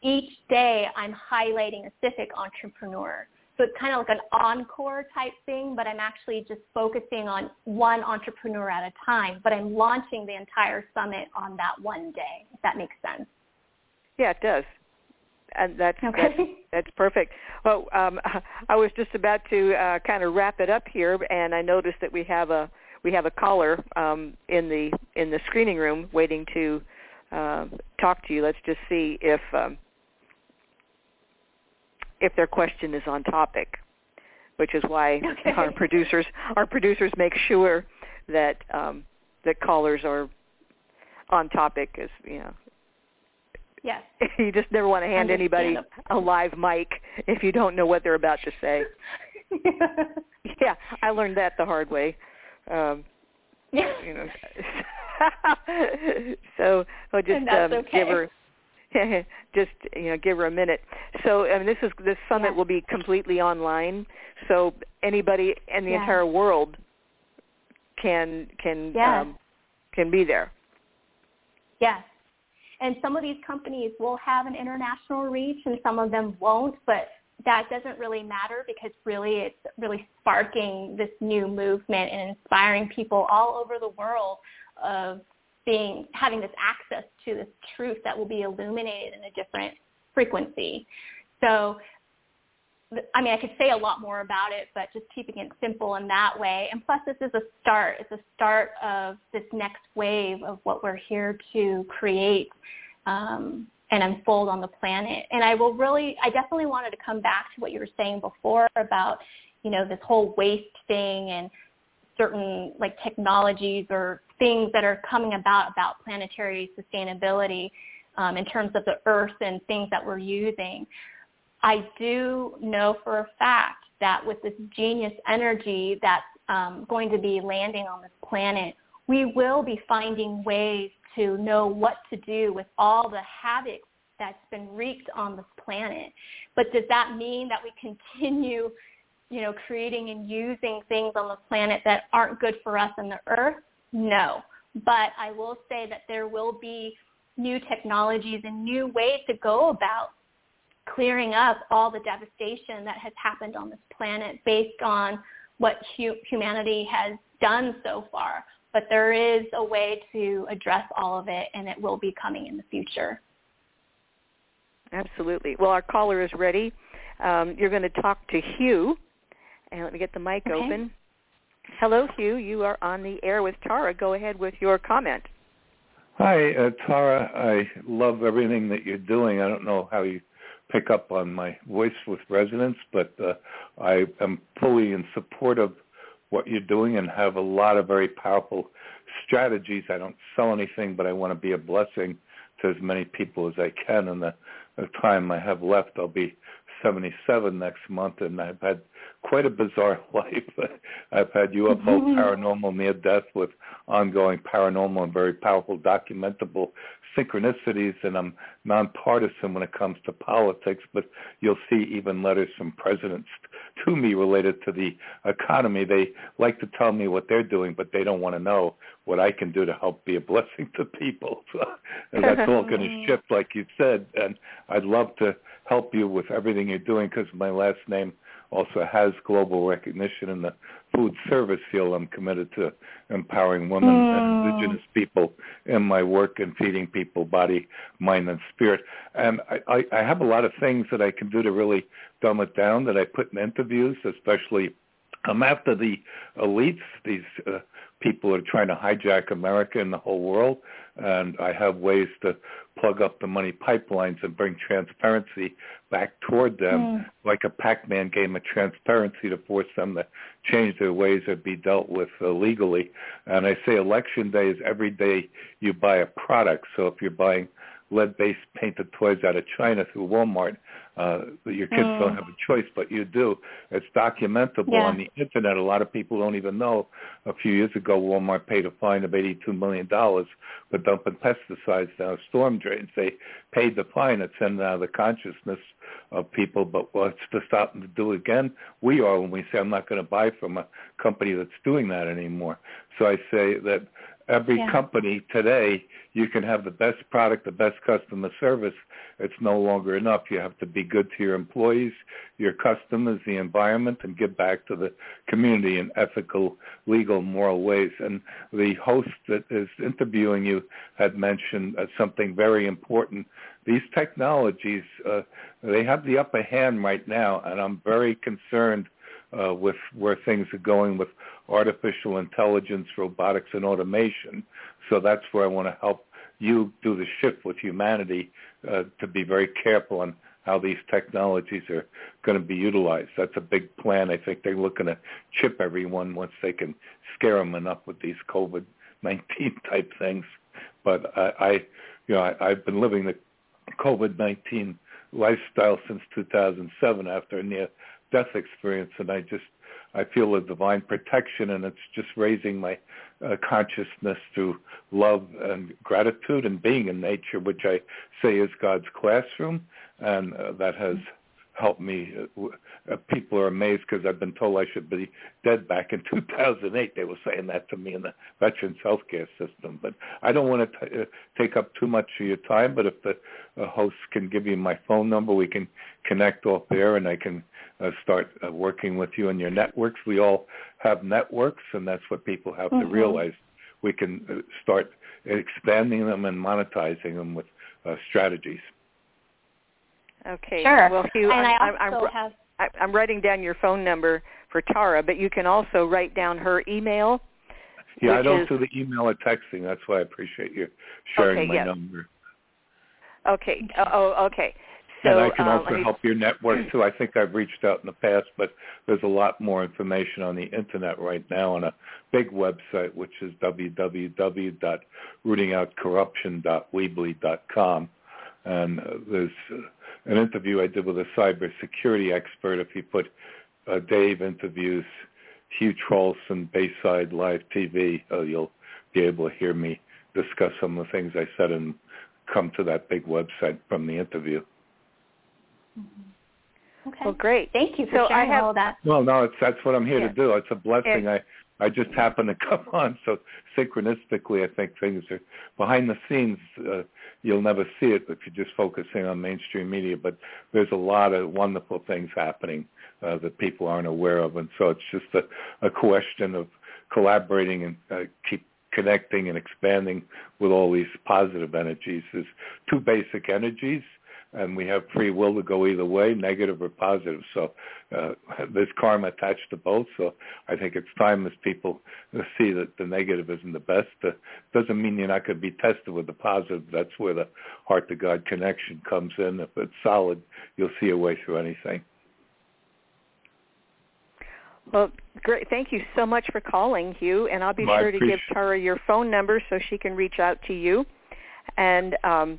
each day I'm highlighting a civic entrepreneur. So it's kind of like an encore type thing, but I'm actually just focusing on one entrepreneur at a time, but I'm launching the entire summit on that one day, if that makes sense. Yeah, it does. And that's, okay. that's, that's perfect. Well, um, I was just about to uh, kind of wrap it up here, and I noticed that we have a we have a caller um, in the in the screening room waiting to uh, talk to you. Let's just see if um, if their question is on topic, which is why okay. our producers our producers make sure that um, that callers are on topic, as you know. Yes. You just never want to hand anybody a live mic if you don't know what they're about to say. Yeah, I learned that the hard way. Um, yeah. You know. so I'll just and that's um, okay. give her, just you know, give her a minute. So I mean, this is this summit yeah. will be completely online. So anybody in the yeah. entire world can can yeah. um, can be there. Yes. Yeah. And some of these companies will have an international reach and some of them won't, but that doesn't really matter because really it's really sparking this new movement and inspiring people all over the world of being having this access to this truth that will be illuminated in a different frequency. So, I mean, I could say a lot more about it, but just keeping it simple in that way. And plus, this is a start. It's a start of this next wave of what we're here to create um, and unfold on the planet. And I will really, I definitely wanted to come back to what you were saying before about, you know, this whole waste thing and certain like technologies or things that are coming about about planetary sustainability um, in terms of the earth and things that we're using. I do know for a fact that with this genius energy that's um, going to be landing on this planet, we will be finding ways to know what to do with all the havoc that's been wreaked on this planet. But does that mean that we continue, you know, creating and using things on the planet that aren't good for us and the earth? No. But I will say that there will be new technologies and new ways to go about clearing up all the devastation that has happened on this planet based on what hu- humanity has done so far. But there is a way to address all of it, and it will be coming in the future. Absolutely. Well, our caller is ready. Um, you're going to talk to Hugh. And let me get the mic okay. open. Hello, Hugh. You are on the air with Tara. Go ahead with your comment. Hi, uh, Tara. I love everything that you're doing. I don't know how you pick up on my voice with resonance, but uh, I am fully in support of what you're doing and have a lot of very powerful strategies. I don't sell anything, but I want to be a blessing to as many people as I can. And the, the time I have left, I'll be seventy-seven next month, and I've had quite a bizarre life. I've had U F O, paranormal, near death with ongoing paranormal and very powerful documentable synchronicities, and I'm nonpartisan when it comes to politics, but you'll see even letters from presidents to me related to the economy. They like to tell me what they're doing, but they don't want to know what I can do to help be a blessing to people. So that's all going to shift, like you said, and I'd love to help you with everything you're doing because my last name also has global recognition in the food service field. I'm committed to empowering women mm. and indigenous people in my work and feeding people body, mind, and spirit. And I, I, I have a lot of things that I can do to really dumb it down that I put in interviews, especially I'm after the elites, these uh, people are trying to hijack America and the whole world, and I have ways to plug up the money pipelines and bring transparency back toward them, mm. like a Pac-Man game of transparency to force them to change their ways or be dealt with uh, legally. And I say election day is every day you buy a product, so if you're buying lead-based painted toys out of China through Walmart, uh, your kids mm. don't have a choice, but you do. It's documentable yeah. on the internet. A lot of people don't even know. A few years ago, Walmart paid a fine of eighty-two million dollars for dumping pesticides down storm drains. They paid the fine. It's in uh, the consciousness of people, but what's to stop them to do again? We are when we say, I'm not going to buy from a company that's doing that anymore. So I say that every yeah. company today, you can have the best product, the best customer service. It's no longer enough. You have to be good to your employees, your customers, the environment, and give back to the community in ethical, legal, moral ways. And the host that is interviewing you had mentioned something very important. These technologies, uh, they have the upper hand right now, and I'm very concerned Uh, with where things are going with artificial intelligence, robotics, and automation. So that's where I want to help you do the shift with humanity uh, to be very careful on how these technologies are going to be utilized. That's a big plan. I think they're looking to chip everyone once they can scare them enough with these COVID nineteen type things. But I, I you know, I, I've been living the COVID nineteen lifestyle since two thousand seven after a near death experience, and I just I feel a divine protection, and it's just raising my uh, consciousness through love and gratitude and being in nature, which I say is God's classroom, and uh, that has helped me. Uh, people are amazed because I've been told I should be dead back in two thousand eight. They were saying that to me in the veterans healthcare system. But I don't want to t- uh, take up too much of your time, but if the uh, host can give you my phone number, we can connect off there, and I can Uh, start uh, working with you and your networks. We all have networks, and that's what people have mm-hmm. to realize. We can uh, start expanding them and monetizing them with uh, strategies. Okay. Sure. Well, Hugh, and I'm, I also I'm, I'm, have... I'm writing down your phone number for Tara, but you can also write down her email. Yeah, I don't is... do the email or texting. That's why I appreciate you sharing okay, my yes. number. Okay. Oh, okay. And I can also um, help your network, too. I think I've reached out in the past, but there's a lot more information on the Internet right now on a big website, which is w w w dot rooting out corruption dot weebly dot com. And uh, there's uh, an interview I did with a cybersecurity expert. If you put uh, Dave interviews Hugh Trollson, Bayside Live T V, uh, you'll be able to hear me discuss some of the things I said and come to that big website from the interview. Mm-hmm. Okay. Well, great. Thank you for so sharing I have, all that. Well, no, it's, that's what I'm here yeah. to do. It's a blessing. Yeah. I, I just happened to come on, so synchronistically, I think things are behind the scenes. Uh, you'll never see it if you're just focusing on mainstream media, but there's a lot of wonderful things happening uh, that people aren't aware of, and so it's just a, a question of collaborating and uh, keep connecting and expanding with all these positive energies. There's two basic energies. And we have free will to go either way, negative or positive. So uh, there's karma attached to both. So I think it's time as people see that the negative isn't the best. It doesn't mean you're not going to be tested with the positive. That's where the heart-to-God connection comes in. If it's solid, you'll see a way through anything. Well, great. Thank you so much for calling, Hugh. And I'll be well, sure to give Tara your phone number so she can reach out to you. And um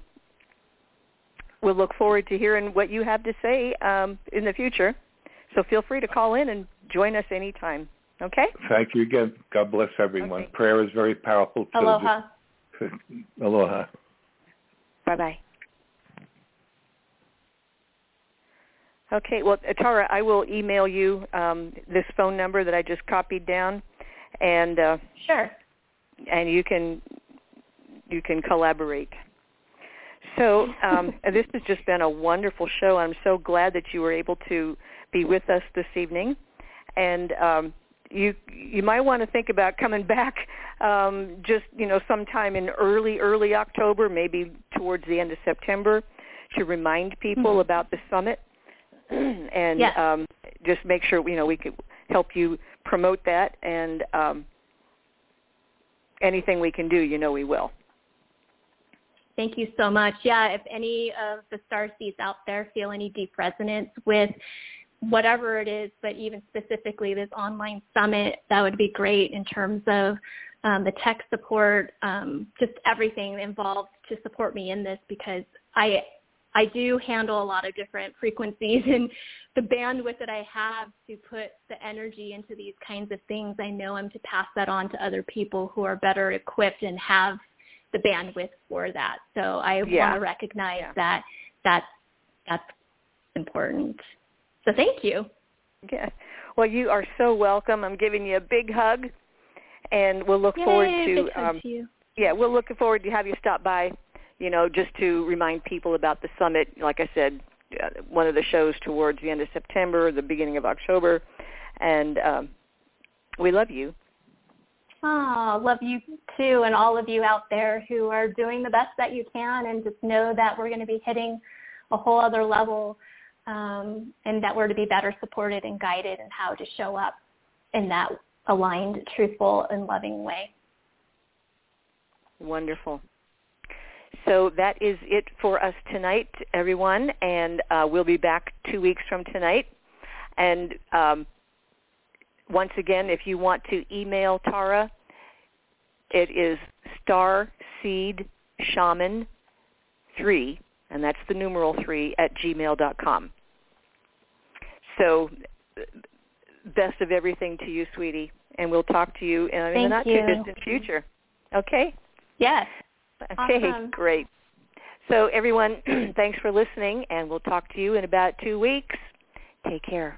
we'll look forward to hearing what you have to say um, in the future. So feel free to call in and join us anytime. Okay? Thank you again. God bless everyone. Okay. Prayer is very powerful. Too. Aloha. Just... Aloha. Bye-bye. Okay. Well, Tara, I will email you um, this phone number that I just copied down. And uh, sure. And you can you can collaborate. So um, this has just been a wonderful show. I'm so glad that you were able to be with us this evening. And um, you you might want to think about coming back um, just, you know, sometime in early, early October, maybe towards the end of September, to remind people mm-hmm. about the summit and yes. um, just make sure, you know, we could help you promote that. And um, anything we can do, you know we will. Thank you so much. Yeah, if any of the starseeds out there feel any deep resonance with whatever it is, but even specifically this online summit, that would be great in terms of um, the tech support, um, just everything involved to support me in this, because I I do handle a lot of different frequencies, and the bandwidth that I have to put the energy into these kinds of things, I know I'm to pass that on to other people who are better equipped and have the bandwidth for that. So I yeah. want to recognize yeah. that that's, that's important. So thank you. Yeah. Well, you are so welcome. I'm giving you a big hug, and we'll look Yay, forward to. Um, you. Yeah, we'll look forward to have you stop by. You know, just to remind people about the summit. Like I said, one of the shows towards the end of September, the beginning of October, and um, we love you. Oh, love you too, and all of you out there who are doing the best that you can, and just know that we're going to be hitting a whole other level, um, and that we're to be better supported and guided in how to show up in that aligned, truthful, and loving way. Wonderful. So that is it for us tonight, everyone, and uh, we'll be back two weeks from tonight. And um, once again, if you want to email Tara, it is starseedshaman three, and that's the numeral three, at gmail dot com. So best of everything to you, sweetie, and we'll talk to you in Thank the not-too-distant future. Okay? Yes. Okay, awesome. Great. So everyone, thanks for listening, and we'll talk to you in about two weeks. Take care.